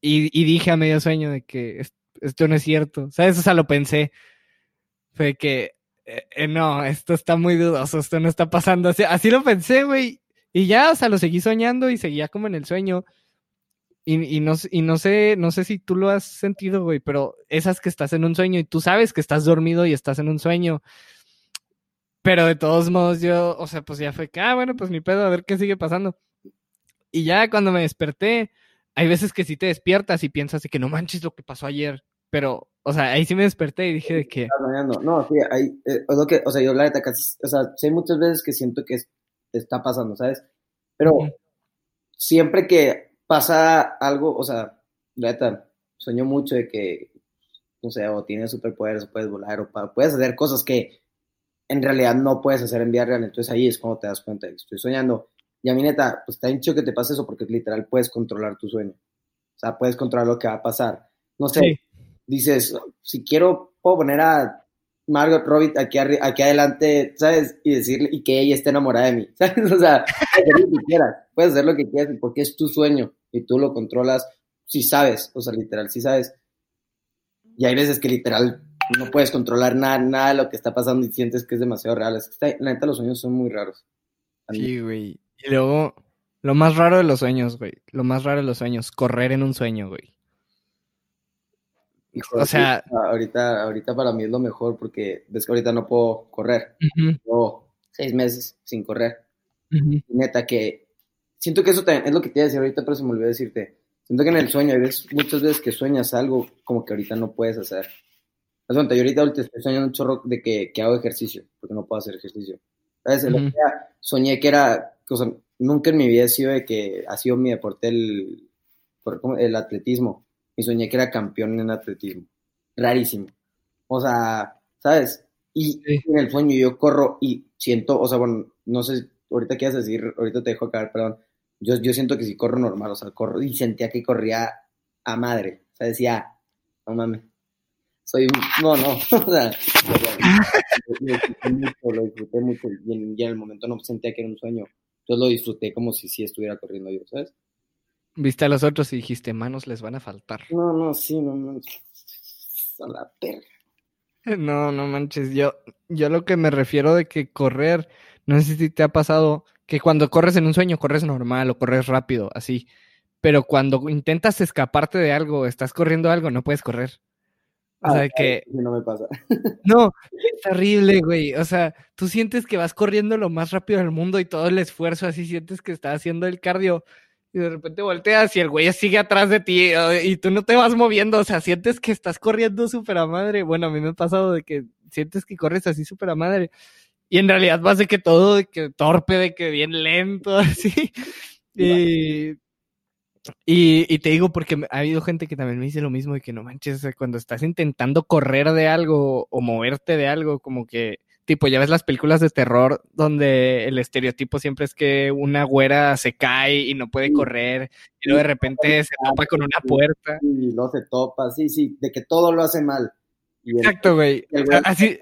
Y, y dije a medio sueño de que esto no es cierto. ¿Sabes? O sea, lo pensé. Fue que, eh, no, esto está muy dudoso, esto no está pasando. Así, así lo pensé, güey. Y ya, o sea, lo seguí soñando y seguía como en el sueño. Y, y, no, y no sé no sé si tú lo has sentido, güey, pero esas que estás en un sueño y tú sabes que estás dormido y estás en un sueño. Pero de todos modos yo, o sea, pues ya fue que, ah, bueno, pues mi pedo, a ver qué sigue pasando. Y ya cuando me desperté, hay veces que sí te despiertas y piensas de que no manches lo que pasó ayer. Pero, o sea, ahí sí me desperté y dije de que... No, sí, ahí, eh, o, sea, que, o sea, yo la neta casi, o sea, sí hay muchas veces que siento que es, está pasando, ¿sabes? Pero uh-huh. Siempre que... pasa algo, o sea, la neta, sueño mucho de que, no sé, o tienes superpoderes, o puedes volar, o pa- puedes hacer cosas que en realidad no puedes hacer en vida real, entonces ahí es cuando te das cuenta de que estoy soñando. Y a mí, neta, pues está hincho que te pase eso, porque literal puedes controlar tu sueño. O sea, puedes controlar lo que va a pasar. No sé, sí. Dices, si quiero, puedo poner a Margot Robbie aquí, arri- aquí adelante, ¿sabes? Y decirle, y que ella esté enamorada de mí, ¿sabes? O sea, hacer lo que quieras, puedes hacer lo que quieras, porque es tu sueño. Y tú lo controlas, si sabes, o sea, literal, si sabes. Y hay veces que literal no puedes controlar nada, nada de lo que está pasando y sientes que es demasiado real. Es que está, la neta, los sueños son muy raros. Sí, güey. Y luego, lo más raro de los sueños, güey. Lo más raro de los sueños, correr en un sueño, güey. Hijo, o sea... Ahorita, ahorita para mí es lo mejor porque ves que ahorita no puedo correr. Uh-huh. Llevo seis meses sin correr. Uh-huh. Neta que... siento que eso también es lo que te iba a decir ahorita, pero se me olvidó decirte. Siento que en el sueño hay veces, muchas veces que sueñas algo como que ahorita no puedes hacer. Haz cuenta, yo ahorita estoy soñando un chorro de que, que hago ejercicio, porque no puedo hacer ejercicio. ¿Sabes? El otro día soñé que era, o sea, nunca en mi vida he sido de que ha sido mi deporte el, el atletismo. Y soñé que era campeón en atletismo. Rarísimo. O sea, ¿sabes? Y sí. En el sueño yo corro y siento, o sea, bueno, no sé, ahorita quieres decir, ahorita te dejo acabar, perdón. Yo, yo siento que sí corro normal, o sea, corro y sentía que corría a madre. O sea, decía, no mames, soy un... No, no, o sea, lo disfruté mucho, lo disfruté mucho y en, y en el momento no sentía que era un sueño. Yo lo disfruté como si sí estuviera corriendo yo, ¿sabes? Viste a los otros y dijiste, manos les van a faltar. No, no, sí, no manches. A la perra. No, no manches, yo, yo lo que me refiero de que correr, no sé si te ha pasado... que cuando corres en un sueño, corres normal o corres rápido, así. Pero cuando intentas escaparte de algo, estás corriendo algo, no puedes correr. O ah, sea, que... No me pasa. No, es terrible, güey. O sea, tú sientes que vas corriendo lo más rápido del mundo y todo el esfuerzo, así sientes que estás haciendo el cardio. Y de repente volteas y el güey sigue atrás de ti y tú no te vas moviendo. O sea, sientes que estás corriendo súper a madre. Bueno, a mí me ha pasado de que sientes que corres así súper a madre. Y en realidad más de que todo, de que torpe, de que bien lento, así. Y, y, y te digo porque ha habido gente que también me dice lo mismo, de que no manches, cuando estás intentando correr de algo o moverte de algo, como que, tipo, ya ves las películas de terror donde el estereotipo siempre es que una güera se cae y no puede correr, y luego de repente se topa con una puerta. Y luego se topa, sí, sí, de que todo lo hace mal. Y el, exacto, güey. Así,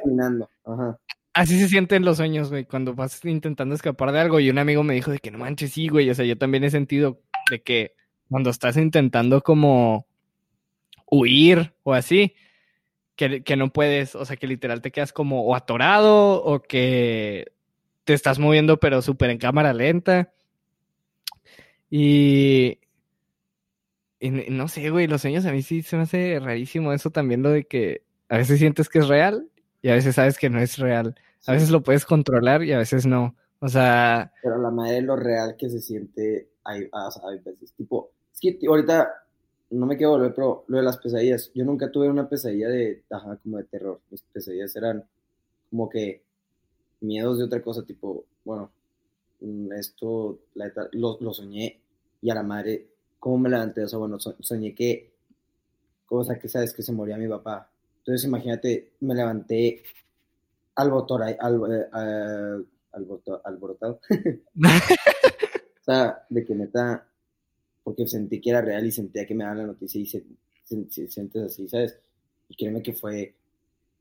ajá. Así se sienten los sueños, güey, cuando vas intentando escapar de algo. Y un amigo me dijo de que no manches, sí, güey. O sea, yo también he sentido de que cuando estás intentando como huir o así, que, que no puedes, o sea, que literal te quedas como o atorado o que te estás moviendo pero súper en cámara lenta. Y... y no sé, güey, los sueños a mí sí se me hace rarísimo eso también, lo de que a veces sientes que es real y a veces sabes que no es real. A veces lo puedes controlar y a veces no. O sea... pero la madre de lo real que se siente hay, o sea, hay veces. Tipo, es que ahorita no me quiero volver, pero lo de las pesadillas. Yo nunca tuve una pesadilla de, ajá, como de terror. Mis pesadillas eran como que miedos de otra cosa. Tipo, bueno, esto la, lo, lo soñé y a la madre, ¿cómo me levanté? O sea, bueno, so, soñé que, cosa que sabes que se moría mi papá. Entonces, imagínate, me levanté alborotado, al, al, al, alborotado. O sea, de que neta, porque sentí que era real y sentía que me daban la noticia y se, se, se, sientes así, ¿sabes? Y créeme que fue,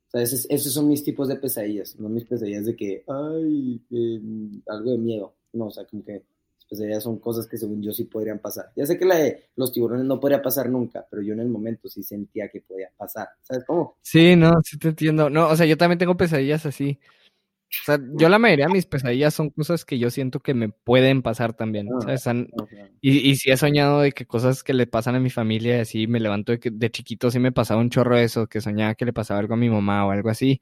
o sea, esos, esos son mis tipos de pesadillas, no mis pesadillas de que, ay, eh, algo de miedo. No, o sea, como que las pesadillas son cosas que según yo sí podrían pasar. Ya sé que la de los tiburones no podría pasar nunca, pero yo en el momento sí sentía que podía pasar, ¿sabes cómo? Sí, no, sí te entiendo. No, o sea, yo también tengo pesadillas así. O sea, yo la mayoría de mis pesadillas son cosas que yo siento que me pueden pasar también, ¿sabes? Y, y sí he soñado de que cosas que le pasan a mi familia, así me levanto de, que de chiquito sí me pasaba un chorro de eso, que soñaba que le pasaba algo a mi mamá o algo así.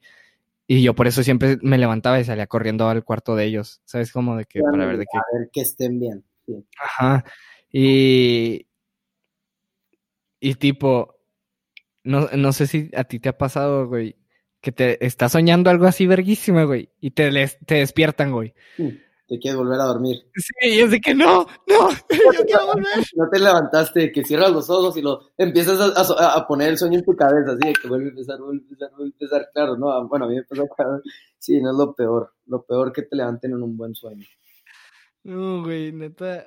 Y yo por eso siempre me levantaba y salía corriendo al cuarto de ellos, ¿sabes? Como de que sí, para ver de que... a ver que estén bien. Sí. Ajá. Y... y tipo, no, no sé si a ti te ha pasado, güey, que te estás soñando algo así verguísima, güey, y te, les, te despiertan, güey. Te quieres volver a dormir. Sí, y es de que no, no, yo quiero volver. No te levantaste, que cierras los ojos y lo empiezas a, a, a poner el sueño en tu cabeza, así de que vuelve a empezar, vuelve a empezar, vuelve a empezar, claro, no, bueno, a mí me pasó, sí, no es lo peor, lo peor que te levanten en un buen sueño. No, güey, neta,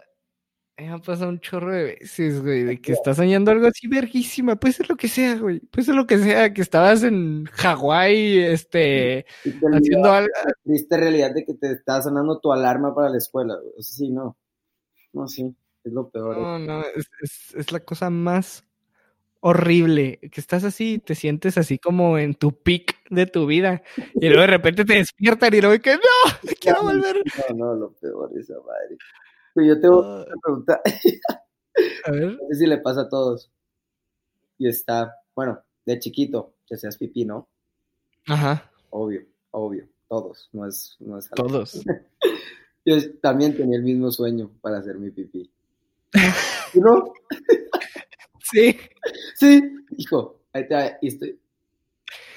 me ha pasado un chorro de veces, güey, de que estás soñando algo así verguísima. Puede ser lo que sea, güey. Puede ser lo que sea, que estabas en Hawái, este, haciendo algo. Triste realidad de que te está sonando tu alarma para la escuela, güey. O sea, sí, no. No, sí, es lo peor. No, no, es, es, es la cosa más horrible. Que estás así, te sientes así como en tu peak de tu vida. Y luego de repente te despiertan y luego que no, quiero volver. No, no, lo peor es esa madre. Yo tengo una pregunta. A ver. No sé si le pasa a todos. Y está, bueno, de chiquito, que seas pipí, ¿no? Ajá. Obvio, obvio. Todos, no es, no es algo. Todos. Yo también tenía el mismo sueño para hacer mi pipí. ¿Y no? Sí. Sí. Hijo, ahí está, ahí estoy.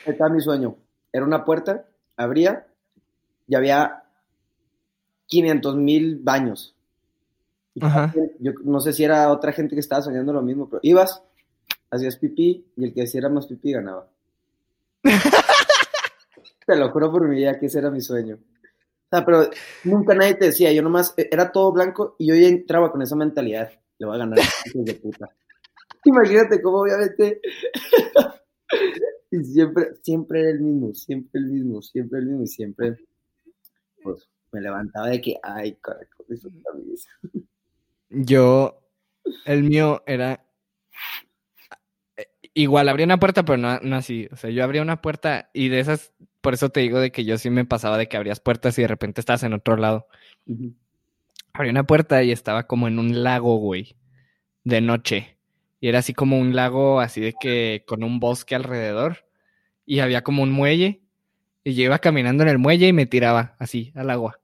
Ahí está mi sueño. Era una puerta, abría, y había quinientos mil baños. Ajá. Yo no sé si era otra gente que estaba soñando lo mismo, pero ibas, hacías pipí y el que hiciera más pipí ganaba. Te lo juro por mi vida que ese era mi sueño. O sea, pero nunca nadie te decía, yo nomás, era todo blanco y yo ya entraba con esa mentalidad, le voy a ganar, hijos de puta. Imagínate cómo obviamente... y siempre, siempre era el mismo, siempre el mismo, siempre el mismo y siempre, pues, me levantaba de que, ay, caracol, eso está bien. Yo, el mío era, igual abría una puerta, pero no, no así, o sea, yo abría una puerta y de esas, por eso te digo de que yo sí me pasaba de que abrías puertas y de repente estabas en otro lado. Uh-huh. Abrí una puerta y estaba como en un lago, güey, de noche, y era así como un lago así de que con un bosque alrededor y había como un muelle y yo iba caminando en el muelle y me tiraba así al agua.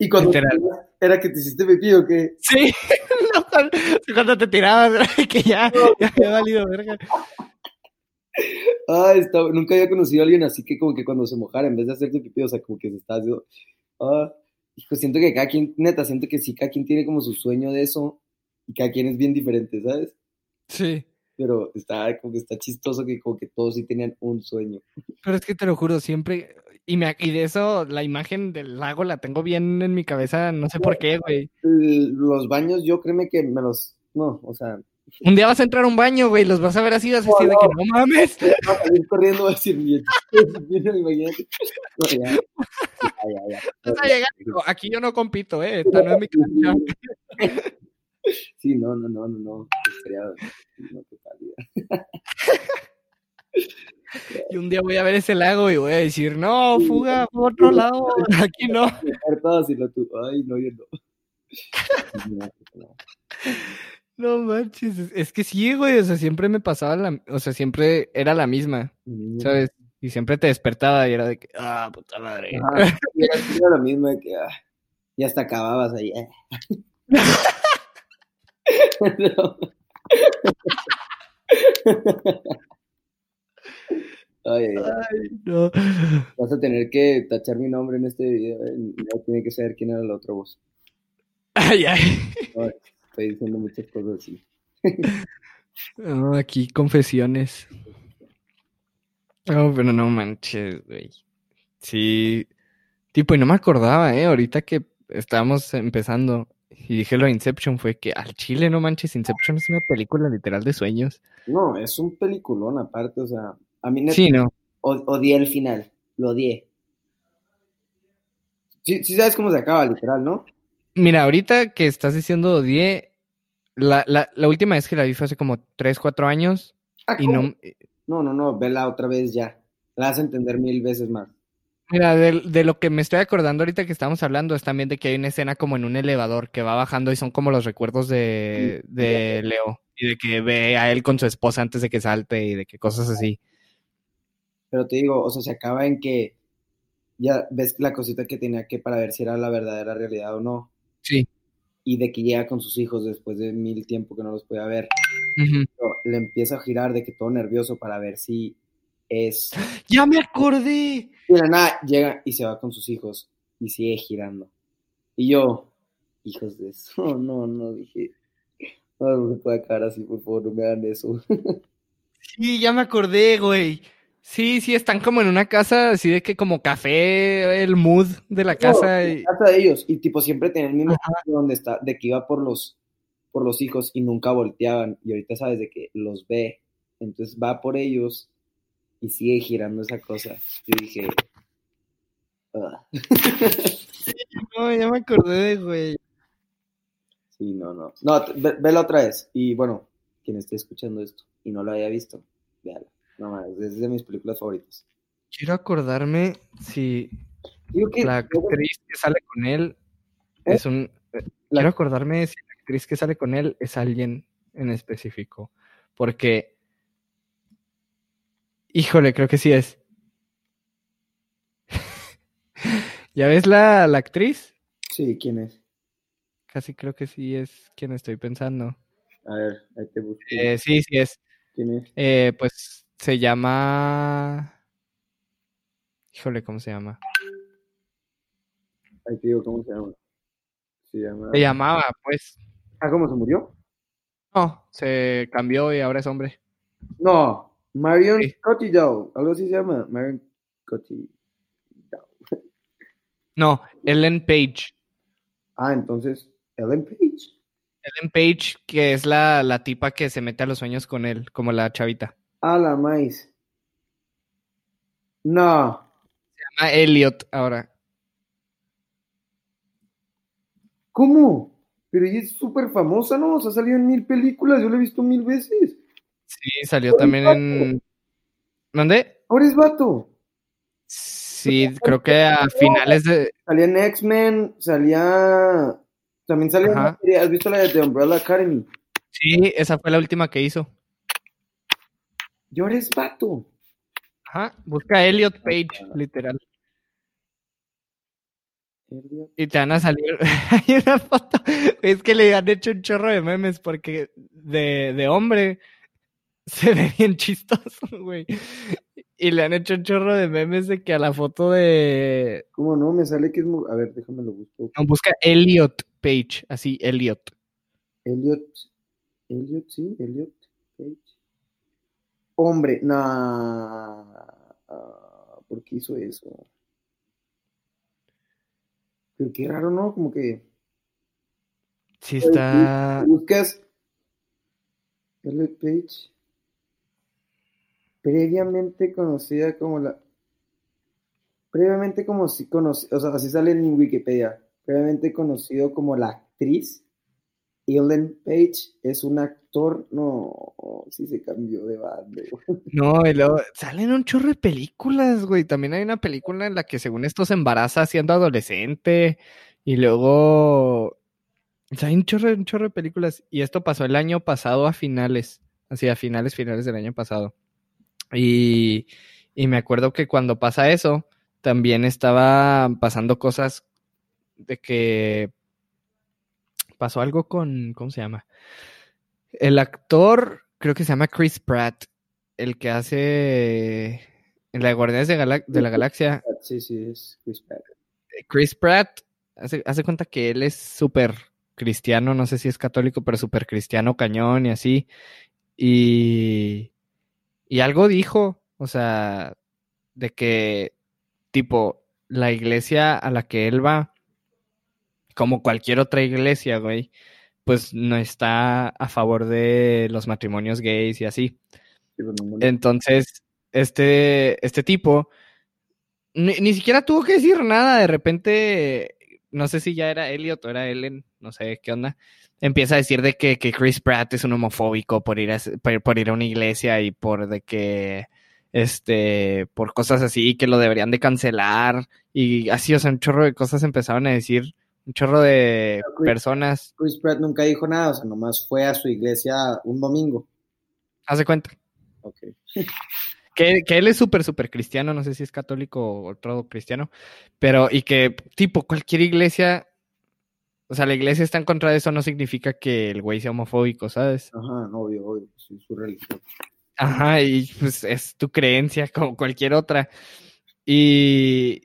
¿Y cuando te tirabas, era que te hiciste pipí o qué? Sí, no, cuando te tirabas, era que ya, ya había valido verga. Ah, está, nunca había conocido a alguien así que como que cuando se mojara, en vez de hacerte pipí, o sea, como que se está haciendo... Ah, hijo, siento que cada quien, neta, siento que sí, cada quien tiene como su sueño de eso, y cada quien es bien diferente, ¿sabes? Sí. Pero está como que está chistoso que como que todos sí tenían un sueño. Pero es que te lo juro, siempre... Y, me, y de eso, la imagen del lago la tengo bien en mi cabeza, no sé no, por qué, güey. Los baños, yo créeme que me los... No, o sea... Un día vas a entrar a un baño, güey, los vas a ver así, vas a decir no, no, de que no mames. Vas a salir corriendo, vas a decir, imagínate. No, ya, ya, ya. Vas a llegar, digo, aquí yo no compito, eh, esta no es mi cancha. Sí, no, no, no, no, no. Sería, no te salía. Y un día voy a ver ese lago y voy a decir, no, fuga, por otro lado, aquí no. Ay, no, yo no. No manches, es que sí, güey, o sea, siempre me pasaba, la, o sea, siempre era la misma, mm. ¿sabes? Y siempre te despertaba y era de que, ah, puta madre. Ah, era lo mismo de que, ah, ya hasta acababas ahí. Eh. No. Ay, ay, no. Vas a tener que tachar mi nombre en este video. Ya tiene que saber quién era la otra voz. Ay, ay. Ay, estoy diciendo muchas cosas así. No, aquí confesiones. No, oh, pero no manches, güey. Sí. Tipo, y no me acordaba, eh. Ahorita que estábamos empezando. Y dije lo de Inception, fue que al chile, no manches, Inception es una película literal de sueños. No, es un peliculón aparte, o sea, a mí... Sí, no. Od- odié el final, lo odié. Sí, sí sabes cómo se acaba, literal, ¿no? Mira, ahorita que estás diciendo odié, la, la, la última vez que la vi fue hace como tres, cuatro años. Ah, y no... no, no, no, vela otra vez ya, la vas a entender mil veces más. Mira, de, de lo que me estoy acordando ahorita que estamos hablando es también de que hay una escena como en un elevador que va bajando y son como los recuerdos de, de Leo y de que ve a él con su esposa antes de que salte y de que cosas así. Pero te digo, o sea, se acaba en que ya ves la cosita que tenía que para ver si era la verdadera realidad o no. Sí. Y de que llega con sus hijos después de mil tiempo que no los podía ver. Uh-huh. Pero le empieza a girar de que todo nervioso para ver si... es... ¡Ya me acordé! Mira, nada, llega y se va con sus hijos y sigue girando. Y yo, hijos de eso, oh, no, no, dije, no, no se puede acabar así, por favor, no me hagan eso. Sí, ya me acordé, güey. Sí, sí, están como en una casa así de que como café, el mood de la no, casa. Y... la casa de ellos, y tipo siempre tenían el mismo donde está, de que iba por los, por los hijos y nunca volteaban. Y ahorita sabes de que los ve, entonces va por ellos... y sigue girando esa cosa. Y dije... ah. Sí, no, ya me acordé, güey. Sí, no, no. No, ve, vela otra vez. Y bueno, quien esté escuchando esto y no lo haya visto, véala. No mames, es de mis películas favoritas. Quiero acordarme si... Digo que, la actriz que sale con él ¿Eh? es un... La... Quiero acordarme si la actriz que sale con él es alguien en específico. Porque... híjole, creo que sí es. ¿Ya ves la, la actriz? Sí, ¿quién es? Casi creo que sí es quien estoy pensando. A ver, ahí te busco. Eh, sí, sí es. ¿Quién es? Eh, pues se llama... híjole, ¿cómo se llama? Ahí te digo, ¿cómo se llama? Se llama... se llamaba, pues. ¿Ah, cómo se murió? No, se cambió y ahora es hombre. No. Marion sí. Cotillard, algo así se llama. Marion Cotillard. No, Elliot Page. Ah, entonces, Elliot Page. Elliot Page, que es la, la tipa que se mete a los sueños con él, como la chavita. Ah, la maíz. No. Se llama Elliot ahora. ¿Cómo? Pero ella es súper famosa, ¿no? O sea, salió en mil películas, yo la he visto mil veces. Sí, salió también en... ¿dónde? Ahora es vato. Sí, creo que a finales de... salía en X-Men, salía... también salió en... ¿has visto la de The Umbrella Academy? Sí, esa fue la última que hizo. Y ahora es vato. Ajá, busca a Elliot Page, literal. Y te van a salir... hay una foto... es que le han hecho un chorro de memes porque de, de hombre... se ve bien chistoso, güey. Y le han hecho un chorro de memes de que a la foto de... ¿Cómo no? Me sale que es... Muy... A ver, déjame lo busco. No, busca Elliot Page, así, Elliot. Elliot, Elliot, sí, Elliot Page. Hombre, no. Nah. ¿Por qué hizo eso? Pero qué raro, ¿no? Como que... Sí está... Buscas... Elliot Page... Previamente conocida como la... Previamente como si conocida... O sea, así sale en Wikipedia. Previamente conocido como la actriz. Ellen Page es un actor... No, sí se cambió de banda. No, y luego... Salen un chorro de películas, güey. También hay una película en la que según esto se embaraza siendo adolescente. Y luego... Hay un chorro, un chorro de películas. Y esto pasó el año pasado a finales. Así, a finales, finales del año pasado. Y, y me acuerdo que cuando pasa eso, también estaba pasando cosas de que pasó algo con, ¿cómo se llama? El actor, creo que se llama Chris Pratt, el que hace en la Guardianes de, Galax- de la Galaxia. Sí, sí, es Chris Pratt. Chris Pratt, hace, hace cuenta que él es súper cristiano, no sé si es católico, pero súper cristiano, cañón y así. Y... Y algo dijo, o sea, de que, tipo, la iglesia a la que él va, como cualquier otra iglesia, güey, pues no está a favor de los matrimonios gays y así. Entonces, este, este tipo ni, ni siquiera tuvo que decir nada. De repente, no sé si ya era Elliot o era Ellen, no sé qué onda. Empieza a decir de que, que Chris Pratt es un homofóbico por ir a, por, por ir a una iglesia y por de que este por cosas así que lo deberían de cancelar y así, o sea, un chorro de cosas empezaron a decir, un chorro de Chris, personas. Chris Pratt nunca dijo nada, o sea, nomás fue a su iglesia un domingo. Haz de cuenta. Okay. Que, que él es súper, súper cristiano, no sé si es católico o otro cristiano, pero y que tipo cualquier iglesia... O sea, la iglesia está en contra de eso, no significa que el güey sea homofóbico, ¿sabes? Ajá, obvio, obvio, es su religión. Ajá, y pues es tu creencia como cualquier otra. Y...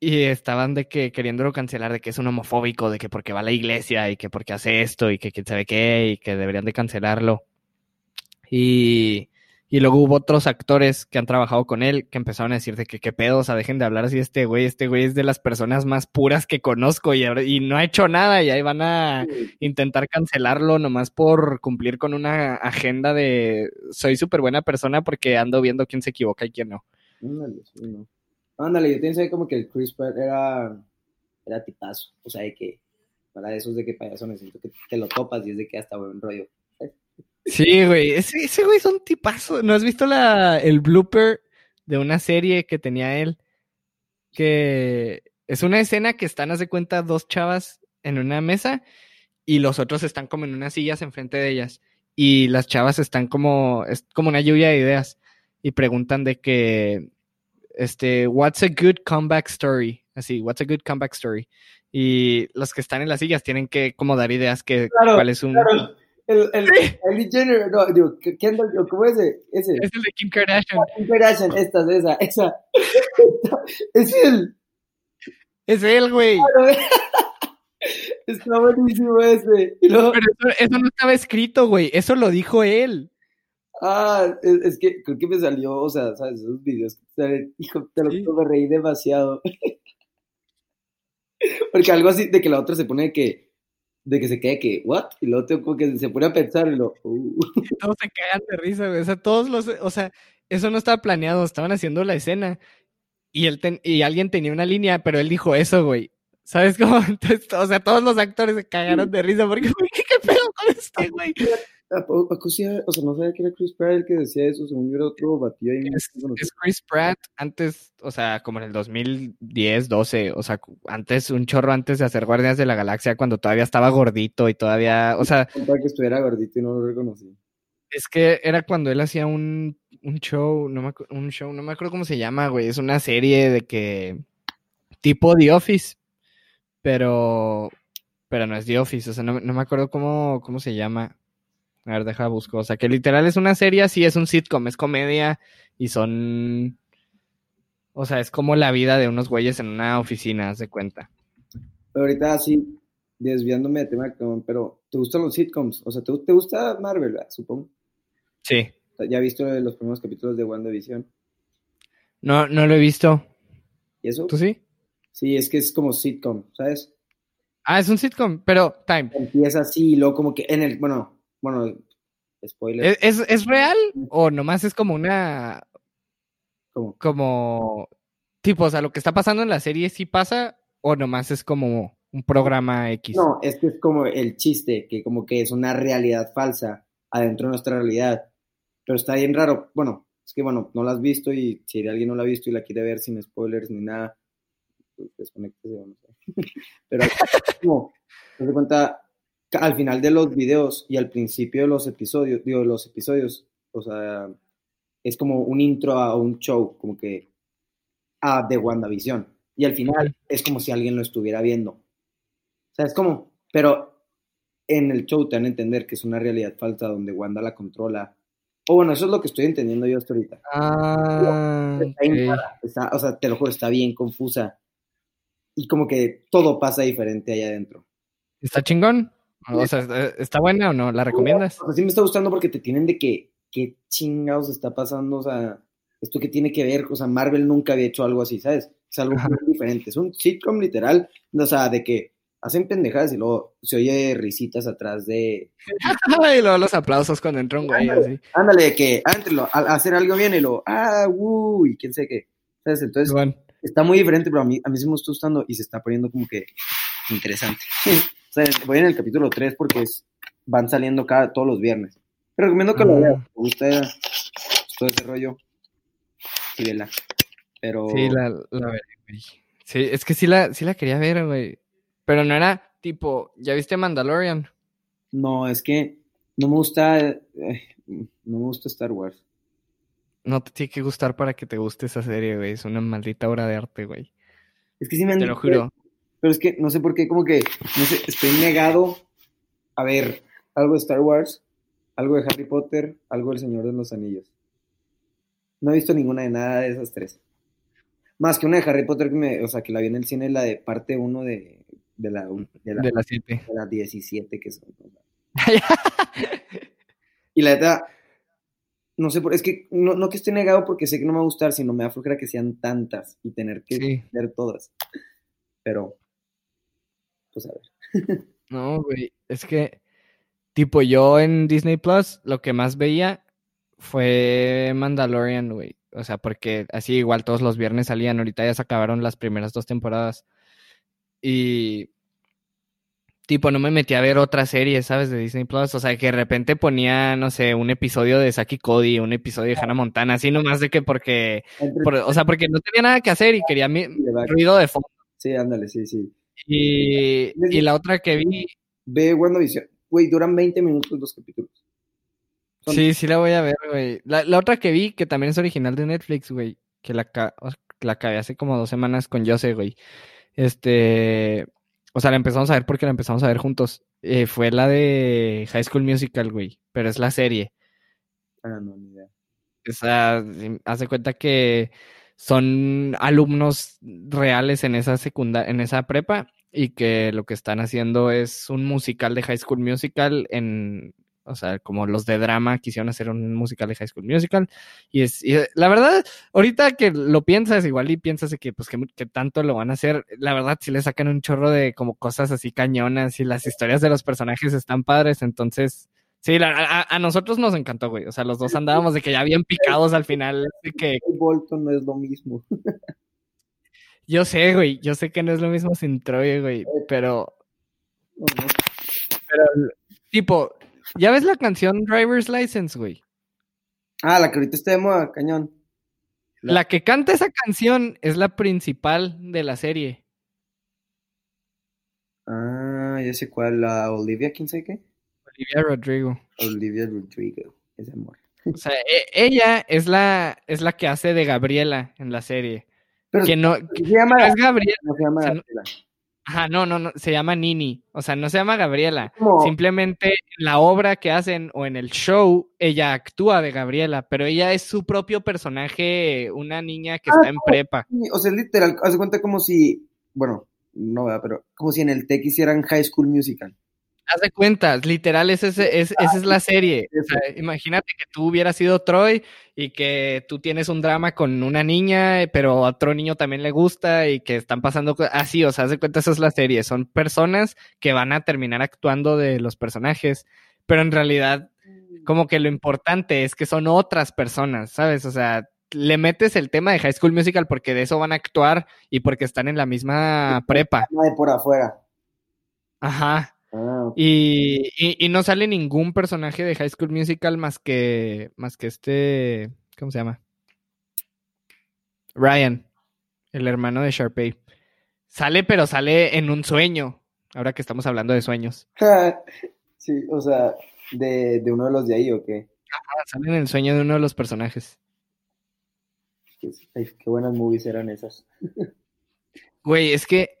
Y estaban de que queriéndolo cancelar, de que es un homofóbico, de que porque va a la iglesia y que porque hace esto y que quién sabe qué y que deberían de cancelarlo. Y... Y luego hubo otros actores que han trabajado con él que empezaron a decir de que qué pedo, o sea, dejen de hablar así de este güey. Este güey es de las personas más puras que conozco y, y no ha hecho nada y ahí van a intentar cancelarlo nomás por cumplir con una agenda de soy súper buena persona porque ando viendo quién se equivoca y quién no. Ándale, sí, no. Ándale, yo pensé como que el Chris Pratt era, era tipazo, o sea, de que para esos de que payaso necesito que te lo topas y es de que hasta buen rollo. Sí, güey, ese, ese güey es un tipazo. ¿No has visto la, el blooper de una serie que tenía él? Que es una escena que están, haz de cuenta, dos chavas en una mesa y los otros están como en unas sillas enfrente de ellas y las chavas están como, es como una lluvia de ideas y preguntan de que, este, what's a good comeback story? Así, what's a good comeback story? Y los que están en las sillas tienen que como dar ideas que claro, cuál es un... Claro. El, el, sí. el degenerate, no, digo, Kendall, ¿cómo es ese? ese? Es el de Kim Kardashian. Kim Kardashian, esta, esa, esa. esta, es él. Es él, güey. Claro, está buenísimo ese. ¿No? Pero eso, eso no estaba escrito, güey. Eso lo dijo él. Ah, es, es que creo que me salió, o sea, ¿sabes? Esos videos. ¿Sabes? Hijo, te lo sí. Me reí demasiado. Porque algo así de que la otra se pone que. De que se quede que, ¿what? Y luego tengo como que se pone a pensar y lo... Uh. Todos se cagan de risa, güey. O sea, todos los... O sea, eso no estaba planeado. Estaban haciendo la escena. Y él ten, y alguien tenía una línea, pero él dijo eso, güey. ¿Sabes cómo? Entonces, o sea, todos los actores se cagaron de risa porque, güey, ¿qué pedo con este, güey? O sea, no sabía que era Chris Pratt el que decía eso. Según yo era otro batido. Es, es Chris Pratt antes, o sea, como en el dos mil diez, doce, o sea, antes, un chorro antes de hacer Guardianes de la Galaxia, cuando todavía estaba gordito y todavía, o sea... Para que estuviera gordito y no lo reconocí. Es que era cuando él hacía un, un show, no me acuerdo, un show, no me acuerdo cómo se llama, güey. Es una serie de que... Tipo The Office, pero... Pero no es The Office, o sea, no, no me acuerdo cómo, cómo se llama... A ver, deja, busco. O sea, que literal es una serie, sí, es un sitcom, es comedia y son... O sea, es como la vida de unos güeyes en una oficina, haz de cuenta. Pero ahorita así, desviándome de tema, pero ¿te gustan los sitcoms? O sea, ¿te, te gusta Marvel, ¿verdad? Supongo. Sí. ¿Ya has visto los primeros capítulos de WandaVision? No, no lo he visto. ¿Y eso? ¿Tú sí? Sí, es que es como sitcom, ¿sabes? Ah, es un sitcom, pero time. Empieza así y luego como que en el... Bueno, bueno, spoiler. ¿Es, es, ¿es real o nomás es como una... ¿Cómo? Como tipo, o sea, lo que está pasando en la serie sí pasa o nomás es como un programa X? No, es que es como el chiste, que como que es una realidad falsa adentro de nuestra realidad, pero está bien raro. Bueno, es que bueno, no la has visto y si alguien no la ha visto y la quiere ver sin spoilers ni nada, pues desconéctese, vamos a ver. Pero como, te das cuenta, al final de los videos y al principio de los episodios, digo, los episodios, o sea... Es como un intro a un show, como que a de WandaVision. Y al final es como si alguien lo estuviera viendo. O sea, es como... Pero en el show te van a entender que es una realidad falsa donde Wanda la controla. O bueno, eso es lo que estoy entendiendo yo hasta ahorita. Ah, no, está okay. Está, o sea, te lo juro, está bien confusa. Y como que todo pasa diferente allá adentro. ¿Está chingón? O sea, ¿está buena o no? ¿La recomiendas? O sea, sí me está gustando porque te tienen de que... ¿Qué chingados está pasando? O sea, ¿esto qué tiene que ver? O sea, Marvel nunca había hecho algo así, ¿sabes? Es algo muy diferente. Es un sitcom literal, o sea, de que hacen pendejadas y luego se oye risitas atrás de... y luego los aplausos cuando entra un güey así. Ándale, de que, ántelo, a hacer algo bien y luego, ah, uy, quién sé qué. ¿Sabes? Entonces, bueno, está muy diferente, pero a mí, a mí se me está gustando y se está poniendo como que interesante. O sea, voy en el capítulo tres porque es, van saliendo cada, todos los viernes. Te recomiendo que lo veas, me gusta todo ese rollo, sí, vela, pero... Sí, la, la veré, güey. Sí, es que sí la, sí la quería ver, güey, pero no era tipo, ¿ya viste Mandalorian? No, es que no me gusta, eh, no me gusta Star Wars. No te tiene que gustar para que te guste esa serie, güey, es una maldita obra de arte, güey. Es que sí me han... Te lo juro. Pero es que no sé por qué, como que, no sé, estoy negado a ver algo de Star Wars, algo de Harry Potter, algo del Señor de los Anillos. No he visto ninguna de nada de esas tres. Más que una de Harry Potter, que me, o sea, que la vi en el cine, la de parte uno de, de la de la, de la siete. De la diecisiete que son. Y la neta, no sé, por, es que no, no que esté negado porque sé que no me va a gustar, sino me da flojera que sean tantas y tener que sí. ver todas. Pero, pues a ver. No, güey, es que tipo, yo en Disney Plus, lo que más veía fue Mandalorian, güey. O sea, porque así igual todos los viernes salían. Ahorita ya se acabaron las primeras dos temporadas. Y, tipo, no me metí a ver otras series, ¿sabes? De Disney Plus. O sea, que de repente ponía, no sé, un episodio de Zack y Cody, un episodio de Hannah Montana. Así nomás de que porque... Por, o sea, porque no tenía nada que hacer y quería mi ruido de fondo. Sí, ándale, sí, sí. Y, y la otra que vi... Ve WandaVision. Güey, duran veinte minutos los capítulos. Son... Sí, sí la voy a ver, güey. La, la otra que vi, que también es original de Netflix, güey, que la, ca- la acabé hace como dos semanas con Jose, güey. Este, o sea, la empezamos a ver porque la empezamos a ver juntos. Eh, fue la de High School Musical, güey, pero es la serie. Ah, no, ni idea. O sea, hace cuenta que son alumnos reales en esa secunda- en esa prepa. Y que lo que están haciendo es un musical de High School Musical en... O sea, como los de drama quisieron hacer un musical de High School Musical. Y es y la verdad, ahorita que lo piensas igual y piensas que pues que, que tanto lo van a hacer. La verdad, si le sacan un chorro de como cosas así cañonas y las historias de los personajes están padres. Entonces, sí, la, a, a nosotros nos encantó, güey. O sea, los dos andábamos de que ya bien picados al final. De que... El Bolton no es lo mismo. Yo sé, güey, yo sé que no es lo mismo sin Troy, güey, pero... Pero, tipo, ¿ya ves la canción Driver's License, güey? Ah, la que ahorita está de moda, cañón. La... la que canta esa canción es la principal de la serie. Ah, ya sé cuál, la Olivia, ¿quién sabe qué? Olivia Rodrigo. Olivia Rodrigo, es amor. O sea, e- ella es la, es la que hace de Gabriela en la serie. Pero que no, que se llama, es Gabriela. No se llama, o sea, no, Ajá, no, no, no, se llama Nini, o sea, no se llama Gabriela, no. Simplemente la obra que hacen o en el show, ella actúa de Gabriela, pero ella es su propio personaje, una niña que ah, está en prepa. O sea, literal, haz de cuenta como si, bueno, no, ¿verdad? Pero como si en el T E C hicieran High School Musical. Haz de cuenta, literal, esa es, es, ah, esa es la serie. O sea, imagínate que tú hubieras sido Troy y que tú tienes un drama con una niña, pero a otro niño también le gusta y que están pasando cosas así. O sea, haz de cuenta, esa es la serie. Son personas que van a terminar actuando de los personajes, pero en realidad, como que lo importante es que son otras personas, ¿sabes? O sea, le metes el tema de High School Musical porque de eso van a actuar y porque están en la misma prepa. De por afuera. Ajá. Ah, okay. y, y, y no sale ningún personaje de High School Musical más que más que este, ¿cómo se llama? Ryan, el hermano de Sharpay. Sale, pero sale en un sueño, ahora que estamos hablando de sueños. Sí, o sea, de, de uno de los de ahí, ¿o qué? Ajá, sale en el sueño de uno de los personajes. Qué, qué buenas movies eran esas. Güey, es que,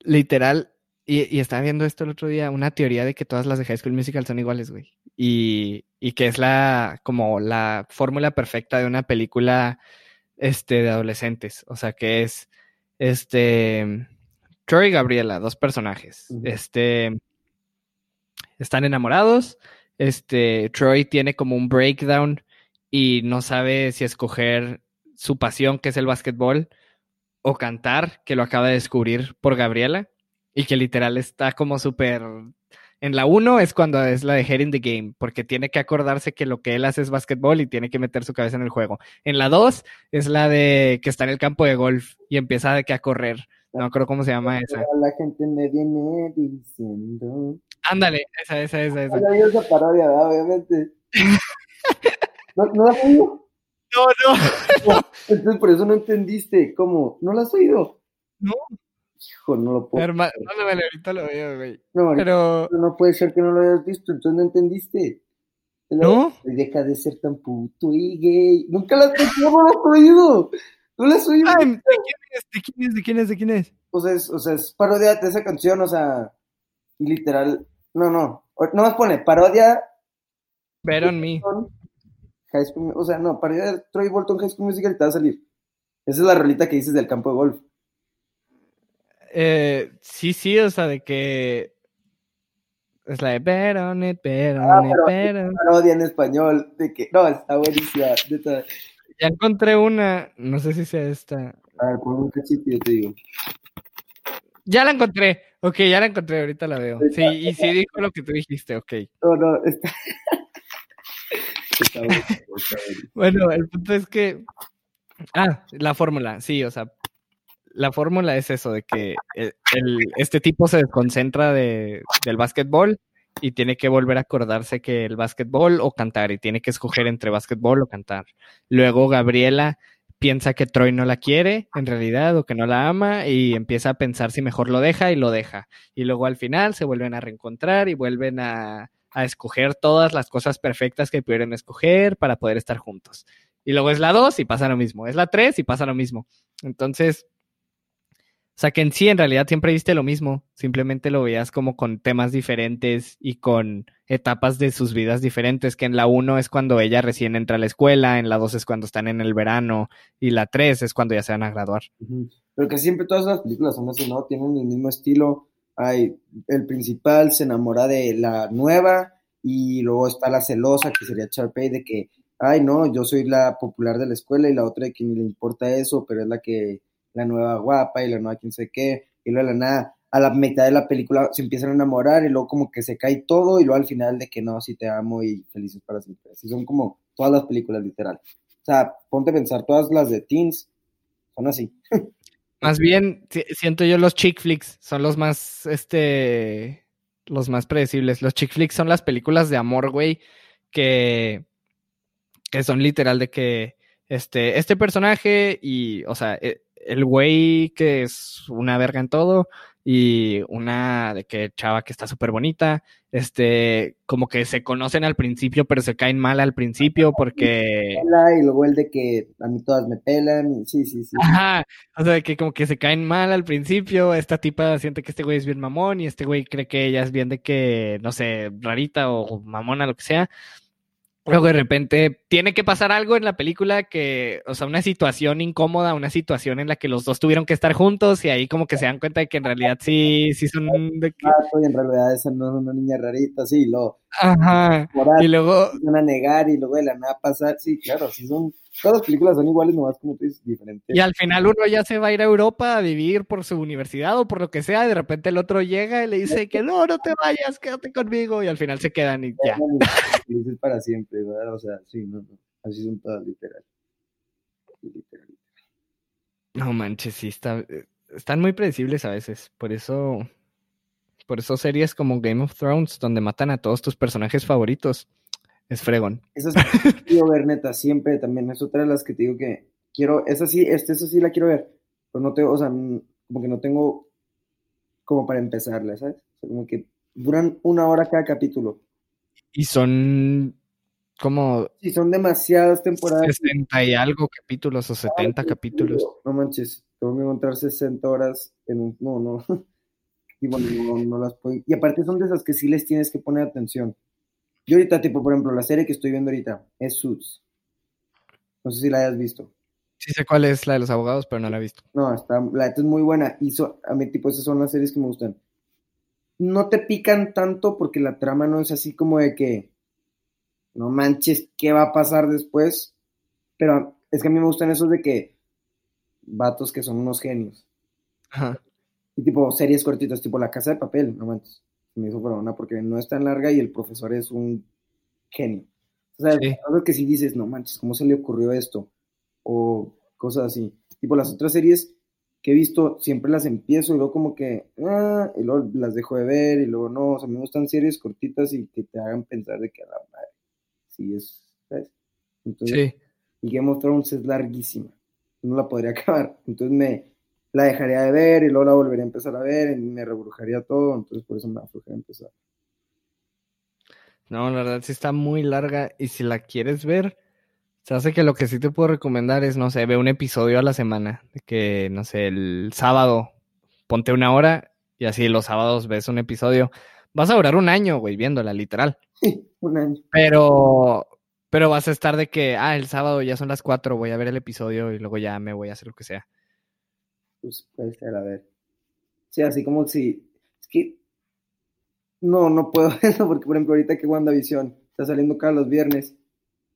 literal... Y, y estaba viendo esto el otro día, una teoría de que todas las de High School Musical son iguales, güey. Y, y que es la como la fórmula perfecta de una película este, de adolescentes. O sea, que es este Troy y Gabriela, dos personajes. Uh-huh. Este están enamorados. Este Troy tiene como un breakdown y no sabe si escoger su pasión, que es el básquetbol, o cantar, que lo acaba de descubrir por Gabriela. Y que literal está como súper... En la uno es cuando es la de Head in the Game, porque tiene que acordarse que lo que él hace es básquetbol y tiene que meter su cabeza en el juego. En la dos es la de que está en el campo de golf y empieza de que a correr. No creo cómo se llama esa. La gente me viene diciendo... Ándale, esa, esa, esa, esa. Ay, esa parodia, obviamente. ¿No, ¿No la has oído? No, no. no. Entonces por eso no entendiste. ¿Cómo? ¿No la has oído? No. Hijo, no lo puedo. Hermano, no, vale, ahorita lo veo, güey. No, ahorita, pero... no puede ser que no lo hayas visto, entonces no entendiste. ¿No? Deja de ser tan puto y gay. Nunca lo has visto, no lo has oído. No lo has oído. Ay, ¿de quién es? ¿De quién es? ¿De quién es? ¿De quién es? O sea, es, o sea, es parodia de esa canción, o sea, literal. No, no. No más pone parodia. Bet on me. High School, o sea, no, parodia de Troy Bolton High School Musical y te va a salir. Esa es la rolita que dices del campo de golf. Eh, sí, sí, o sea, de que es la de Perone, Perone, Perone. Es parodia en español, de que no, está buenísima. Está... Ya encontré una, no sé si sea esta. A ver, pon un cachito y yo te digo. Ya la encontré, ok, ya la encontré, ahorita la veo. Está, sí, está, y sí está, dijo lo que tú dijiste, ok. No, no, está. Está bueno, está bueno. Bueno, el punto es que. Ah, la fórmula, sí, o sea. La fórmula es eso, de que el, el, este tipo se desconcentra de, del básquetbol y tiene que volver a acordarse que el básquetbol o cantar, y tiene que escoger entre básquetbol o cantar. Luego Gabriela piensa que Troy no la quiere, en realidad, o que no la ama, y empieza a pensar si mejor lo deja, y lo deja. Y luego al final se vuelven a reencontrar y vuelven a, a escoger todas las cosas perfectas que pudieran escoger para poder estar juntos. Y luego es la dos y pasa lo mismo, es la tres y pasa lo mismo. Entonces... O sea, que en sí, en realidad, siempre viste lo mismo. Simplemente lo veías como con temas diferentes y con etapas de sus vidas diferentes, que en la uno es cuando ella recién entra a la escuela, en la dos es cuando están en el verano, y la tres es cuando ya se van a graduar. Uh-huh. Pero que siempre todas las películas son así, ¿no? Tienen el mismo estilo. Ay, el principal se enamora de la nueva, y luego está la celosa, que sería Sharpay, de que, ay, no, yo soy la popular de la escuela, y la otra de que ni le importa eso, pero es la que... la nueva guapa y la nueva quién sé qué, y luego de la nada, a la mitad de la película se empiezan a enamorar, y luego como que se cae todo, y luego al final de que no, si te amo y felices para siempre. Así son como todas las películas, literal. O sea, ponte a pensar, todas las de teens son así. Más bien, siento yo, los chick flicks son los más, este, los más predecibles. Los chick flicks son las películas de amor, güey, que, que son literal de que, este, este personaje y, o sea... Eh, el güey que es una verga en todo y una de que chava que está súper bonita, este, como que se conocen al principio pero se caen mal al principio porque... Y luego el de que a mí todas me pelan, sí, sí, sí. Ajá, o sea, que como que se caen mal al principio, esta tipa siente que este güey es bien mamón y este güey cree que ella es bien de que, no sé, rarita o mamona, lo que sea. Luego de repente tiene que pasar algo en la película que, o sea, una situación incómoda, una situación en la que los dos tuvieron que estar juntos y ahí como que se dan cuenta de que en realidad sí, sí son... De que... Ah, pues en realidad esa no es una niña rarita, sí, lo... Ajá, moral, y luego... Van a negar y luego de la nada pasar, sí, claro, sí son... Todas las películas son iguales, nomás como tú dices, diferentes. Y al final uno ya se va a ir a Europa a vivir por su universidad o por lo que sea, y de repente el otro llega y le dice que no, no te vayas, quédate conmigo, y al final se quedan y ya. Felices para siempre, ¿verdad? O sea, sí, no, no. Así son todas, literal. Literal. No manches, sí, está, están muy predecibles a veces, por eso, por eso series como Game of Thrones, donde matan a todos tus personajes favoritos, es fregón. Esa sí quiero ver, neta, siempre también. Es otra de las que te digo que quiero, esa sí, esta, esa sí la quiero ver. Pero no tengo, o sea, como que no tengo como para empezarla, ¿sabes? O sea, como que duran una hora cada capítulo. Y son como... Sí, son demasiadas temporadas. sesenta y algo capítulos o setenta ah, capítulos. No manches, tengo que encontrar sesenta horas en un... No, no. Y bueno, no, no las puedo... Y aparte son de esas que sí les tienes que poner atención. Yo ahorita, tipo, por ejemplo, la serie que estoy viendo ahorita es Suits. No sé si la hayas visto. Sí sé cuál es, la de los abogados, pero no la he visto. No, está, la neta es muy buena. Y so, a mí, tipo, esas son las series que me gustan. No te pican tanto porque la trama no es así como de que no manches, ¿qué va a pasar después? Pero es que a mí me gustan esos de que vatos que son unos genios. Ajá. Y tipo, series cortitas, tipo La Casa de Papel, no manches. Me hizo por una porque no es tan larga y el profesor es un genio. O sea, sí. Algo que sí dices, no manches, ¿cómo se le ocurrió esto? O cosas así. Tipo, las otras series que he visto, siempre las empiezo y luego como que, ah, y luego las dejo de ver y luego no. O sea, me gustan series cortitas y que te hagan pensar de que a la madre. Sí, es, ¿sabes? Entonces, sí. Y Game of Thrones es larguísima. No la podría acabar. Entonces me... la dejaría de ver y luego la volvería a empezar a ver y me rebrujaría todo, entonces por eso me aflojé a empezar. No, la verdad sí está muy larga y si la quieres ver, se hace que lo que sí te puedo recomendar es, no sé, ve un episodio a la semana, de que, no sé, el sábado ponte una hora y así los sábados ves un episodio. Vas a durar un año, güey, viéndola, literal. Sí, un año. Pero... pero vas a estar de que, ah, el sábado ya son las cuatro, voy a ver el episodio y luego ya me voy a hacer lo que sea. Pues puede ser, a ver. Sí, así como si... Es que... No, no puedo verlo porque, por ejemplo, ahorita que WandaVision está saliendo cada los viernes,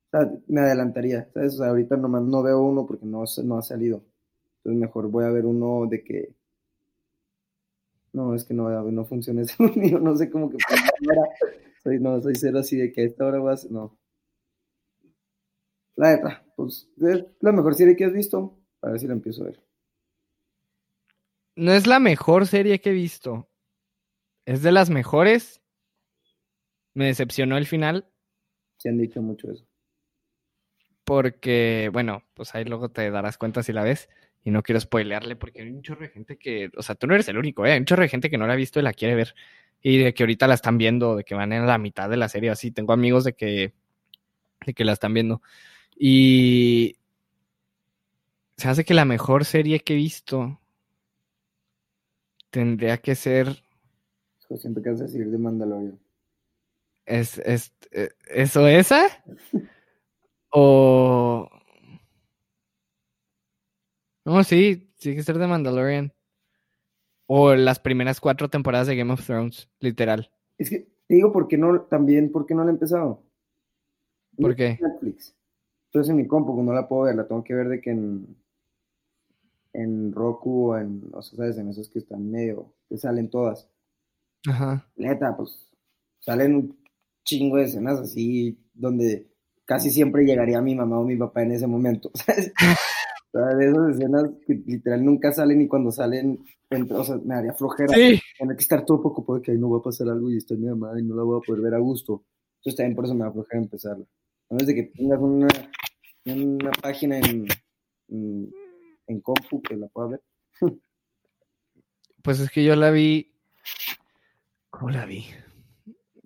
o sea, me adelantaría, ¿sabes? O sea, ahorita nomás no veo uno porque no, no ha salido. Entonces mejor voy a ver uno de que... No, es que no, no funciona ese unido, no sé cómo que... soy, no, soy cero así de que a esta hora vas... No. La neta, pues es la mejor serie que has visto. A ver si la empiezo a ver. No es la mejor serie que he visto. Es de las mejores. Me decepcionó el final. Se han dicho mucho eso. Porque, bueno, pues ahí luego te darás cuenta si la ves. Y no quiero spoilearle porque hay un chorro de gente que... O sea, tú no eres el único, ¿eh? Hay un chorro de gente que no la ha visto y la quiere ver. Y de que ahorita la están viendo, de que van en la mitad de la serie. Así, tengo amigos de que... de que la están viendo. Y... se hace que la mejor serie que he visto... tendría que ser... Yo siempre que vas a decir de Mandalorian. ¿Es, es, es, ¿Eso esa? ¿O...? No, sí, tiene que ser de Mandalorian. O las primeras cuatro temporadas de Game of Thrones, literal. Es que, te digo, ¿por qué no, también, por qué no la he empezado? ¿Por no qué? Netflix. Entonces en mi compu, como no la puedo ver, la tengo que ver de que en... en Roku o en, o sea, ¿sabes? En esos que están medio, que salen todas. Ajá. Neta, pues, salen un chingo de escenas así, donde casi siempre llegaría mi mamá o mi papá en ese momento, ¿sabes? O sea, de esas escenas que literal nunca salen y cuando salen, entro, o sea, me daría flojera. Sí. Tendría que estar todo poco porque ahí no va a pasar algo y estoy mi mamá y no la voy a poder ver a gusto. Entonces también por eso me va a flojera empezarla. A menos de que tengas una, una página en... en en compu que la pueda ver. Pues es que yo la vi... ¿Cómo la vi?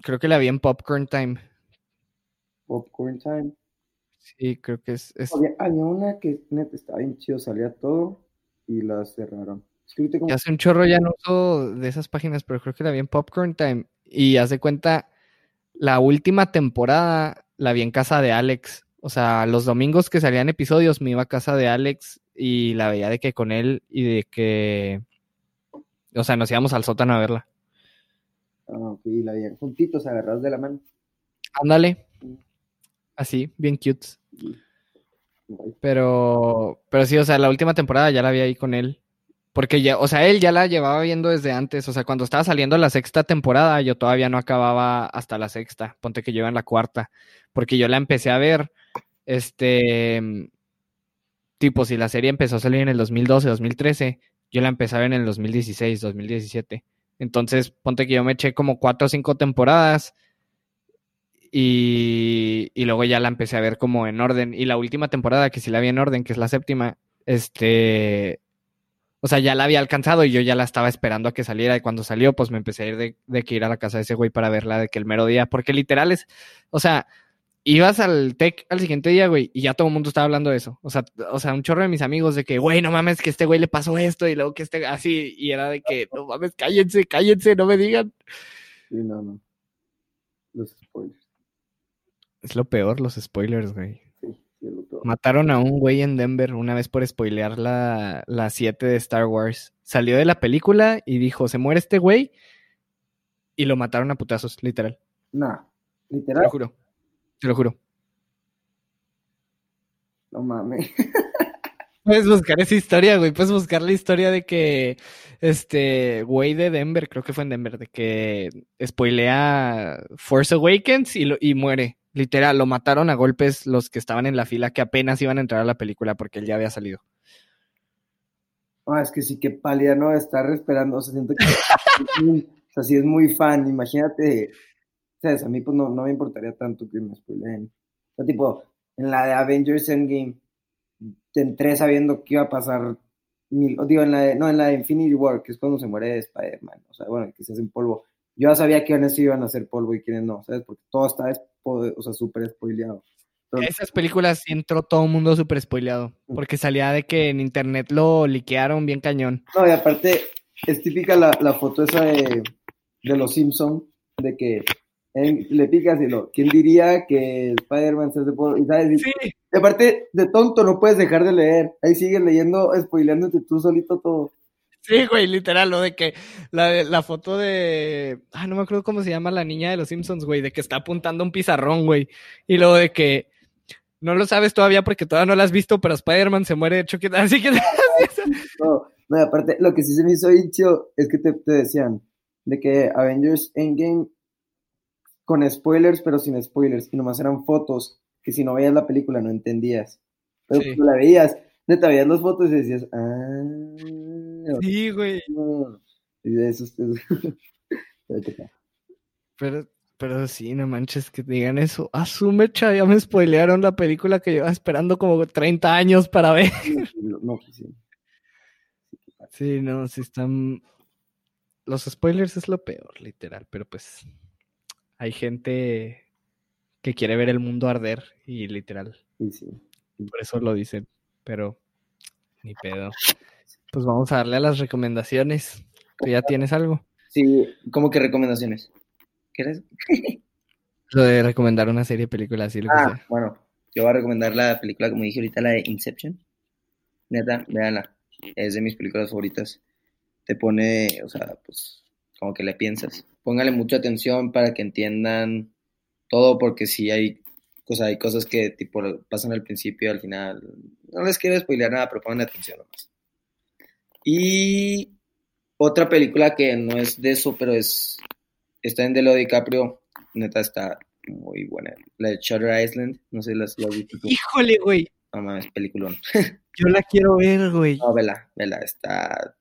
Creo que la vi en Popcorn Time. Popcorn Time. Sí, creo que es... es... Había, había una que neta estaba bien chido, salía todo y la cerraron. Escríbete como... Hace un chorro ya no uso de esas páginas, pero creo que la vi en Popcorn Time. Y haz de cuenta, la última temporada la vi en casa de Alex. O sea, los domingos que salían episodios me iba a casa de Alex y la veía de que con él y de que... O sea, nos íbamos al sótano a verla. Ah, ok, y la veían juntitos, agarrados de la mano. Ándale. Así, bien cute. Pero, pero sí, o sea, la última temporada ya la vi ahí con él. Porque ya, o sea, él ya la llevaba viendo desde antes. O sea, cuando estaba saliendo la sexta temporada, yo todavía no acababa hasta la sexta. Ponte que yo iba en la cuarta. Porque yo la empecé a ver, este... Tipo, si la serie empezó a salir en el dos mil doce, dos mil trece... Yo la empecé a ver en el dos mil dieciséis, dos mil diecisiete. Entonces, ponte que yo me eché como cuatro o cinco temporadas y, y luego ya la empecé a ver como en orden. Y la última temporada, que sí la vi en orden, que es la séptima, este... O sea, ya la había alcanzado y yo ya la estaba esperando a que saliera. Y cuando salió, pues me empecé a ir de, de que ir a la casa de ese güey para verla de que el mero día. Porque literal es... O sea... Ibas al tech al siguiente día, güey, y ya todo el mundo estaba hablando de eso. O sea, o sea, un chorro de mis amigos de que, güey, no mames, que este güey le pasó esto, y luego que este, así, y era de que, no mames, cállense, cállense, no me digan. Sí, no, no. Los spoilers. Es lo peor, los spoilers, güey. Sí, sí, es lo peor. Mataron a un güey en Denver una vez por spoilear la, la siete de Star Wars. Salió de la película y dijo, se muere este güey, y lo mataron a putazos, literal. Nah, literal. Te lo juro. Te lo juro. No mames. Puedes buscar esa historia, güey. Puedes buscar la historia de que este güey de Denver, creo que fue en Denver, de que spoilea Force Awakens y, lo, y muere. Literal, lo mataron a golpes los que estaban en la fila que apenas iban a entrar a la película porque él ya había salido. Ah, es que sí, que pálida, ¿no? Estar esperando. O sea, siento que o sea, sí es muy fan. Imagínate... ¿Sabes? A mí pues no, no me importaría tanto que me spoileen. O sea, tipo, en la de Avengers Endgame te entré sabiendo que iba a pasar mil, digo, en la de, no, en la de Infinity War, que es cuando se muere Spider-Man, o sea, bueno, que se hacen polvo. Yo ya sabía que quiénes iban a hacer polvo y quiénes no, ¿sabes? Porque todo estaba, o sea, súper spoileado. Entonces, esas películas entró todo el mundo súper spoileado, porque salía de que en internet lo liquearon bien cañón. No, y aparte, es típica la, la foto esa de, de los Simpsons, de que En, le picas y lo, ¿quién diría que Spider-Man se hace por...? ¿Sabes? Sí. Y aparte, de tonto, no puedes dejar de leer. Ahí sigues leyendo, spoileándote tú solito todo. Sí, güey, literal, lo de que la, la foto de... Ah, no me acuerdo cómo se llama la niña de los Simpsons, güey, de que está apuntando un pizarrón, güey. Y lo de que no lo sabes todavía porque todavía no lo has visto, pero Spider-Man se muere de choque. Así que... no, no, y aparte, lo que sí se me hizo hincho es que te, te decían de que Avengers Endgame con spoilers, pero sin spoilers, y nomás eran fotos, que si no veías la película no entendías, pero sí. Tú la veías, neta, veías las fotos y decías, ah, sí, güey, no. Y de eso, pero, pero sí, no manches que digan eso, asume, cha, ya me spoilearon la película que llevaba esperando como treinta años para ver. No, no, sí. Sí, no, sí están, los spoilers es lo peor, literal, pero pues... Hay gente que quiere ver el mundo arder y literal. Sí, sí. Por eso lo dicen, pero ni pedo. Pues vamos a darle a las recomendaciones. ¿Tú ya tienes algo? Sí, ¿cómo que recomendaciones? ¿Quieres? Lo de recomendar una serie de películas. Sí, lo ah, que sea. Bueno, yo voy a recomendar la película, como dije ahorita, la de Inception. Neta, véanla. Es de mis películas favoritas. Te pone, o sea, pues... como que le piensas. Póngale mucha atención para que entiendan todo, porque sí hay, o sea, hay cosas que tipo pasan al principio, al final. No les quiero spoilear nada, pero pongan atención nomás. Y otra película que no es de eso, pero es está en Leo DiCaprio. Neta, está muy buena. La de Shutter Island, no sé si la has visto. ¡Híjole, güey! No mames, peliculón. Yo la quiero ver, güey. No, vela, vela, está...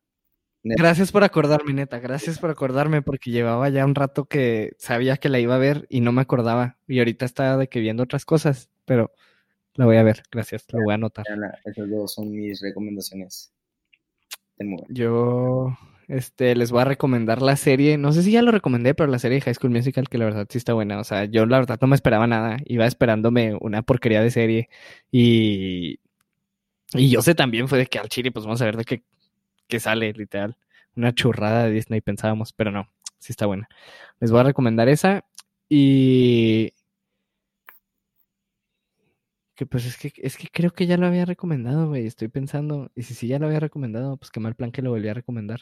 Neta. Gracias por acordarme, neta, gracias por acordarme, porque llevaba ya un rato que sabía que la iba a ver y no me acordaba, y ahorita estaba de que viendo otras cosas, pero La voy a ver, gracias, la voy a anotar. Esas dos son mis recomendaciones. Yo este, les voy a recomendar la serie, no sé si ya lo recomendé, pero la serie de High School Musical, que la verdad sí está buena. O sea, yo la verdad no me esperaba nada, iba esperándome una porquería de serie. Y, y yo sé también fue de que al chile, pues vamos a ver de qué, qué sale, literal. Una churrada de Disney pensábamos, pero no, sí está buena. Les voy a recomendar esa y... Que pues es que es que creo que ya lo había recomendado, güey. Estoy pensando, y si sí ya lo había recomendado, pues qué mal plan que lo volví a recomendar.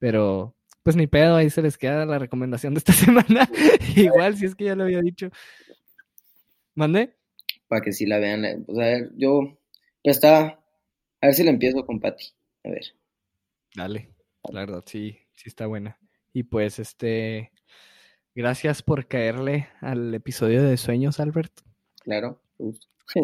Pero, pues ni pedo, ahí se les queda la recomendación de esta semana. Igual, si es que ya lo había dicho. ¿Mande? Para que sí la vean. La... Pues a ver, yo... Pues está... A ver si la empiezo con Pati. A ver. Dale. La verdad, sí. Sí está buena. Y pues, este... Gracias por caerle al episodio de Sueños, Albert. Claro. Uf. Sí,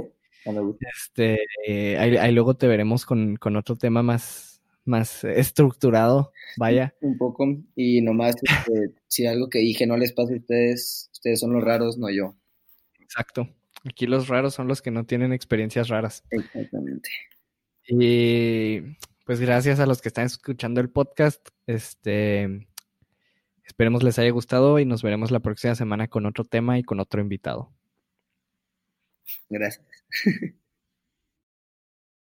este, eh, ahí, ahí luego te veremos con, con otro tema más, más estructurado, vaya. Un poco, y nomás, este, si algo que dije no les pasa a ustedes, ustedes son los raros, no yo. Exacto, aquí los raros son los que no tienen experiencias raras. Exactamente. Y pues gracias a los que están escuchando el podcast, este, esperemos les haya gustado y nos veremos la próxima semana con otro tema y con otro invitado. Gracias.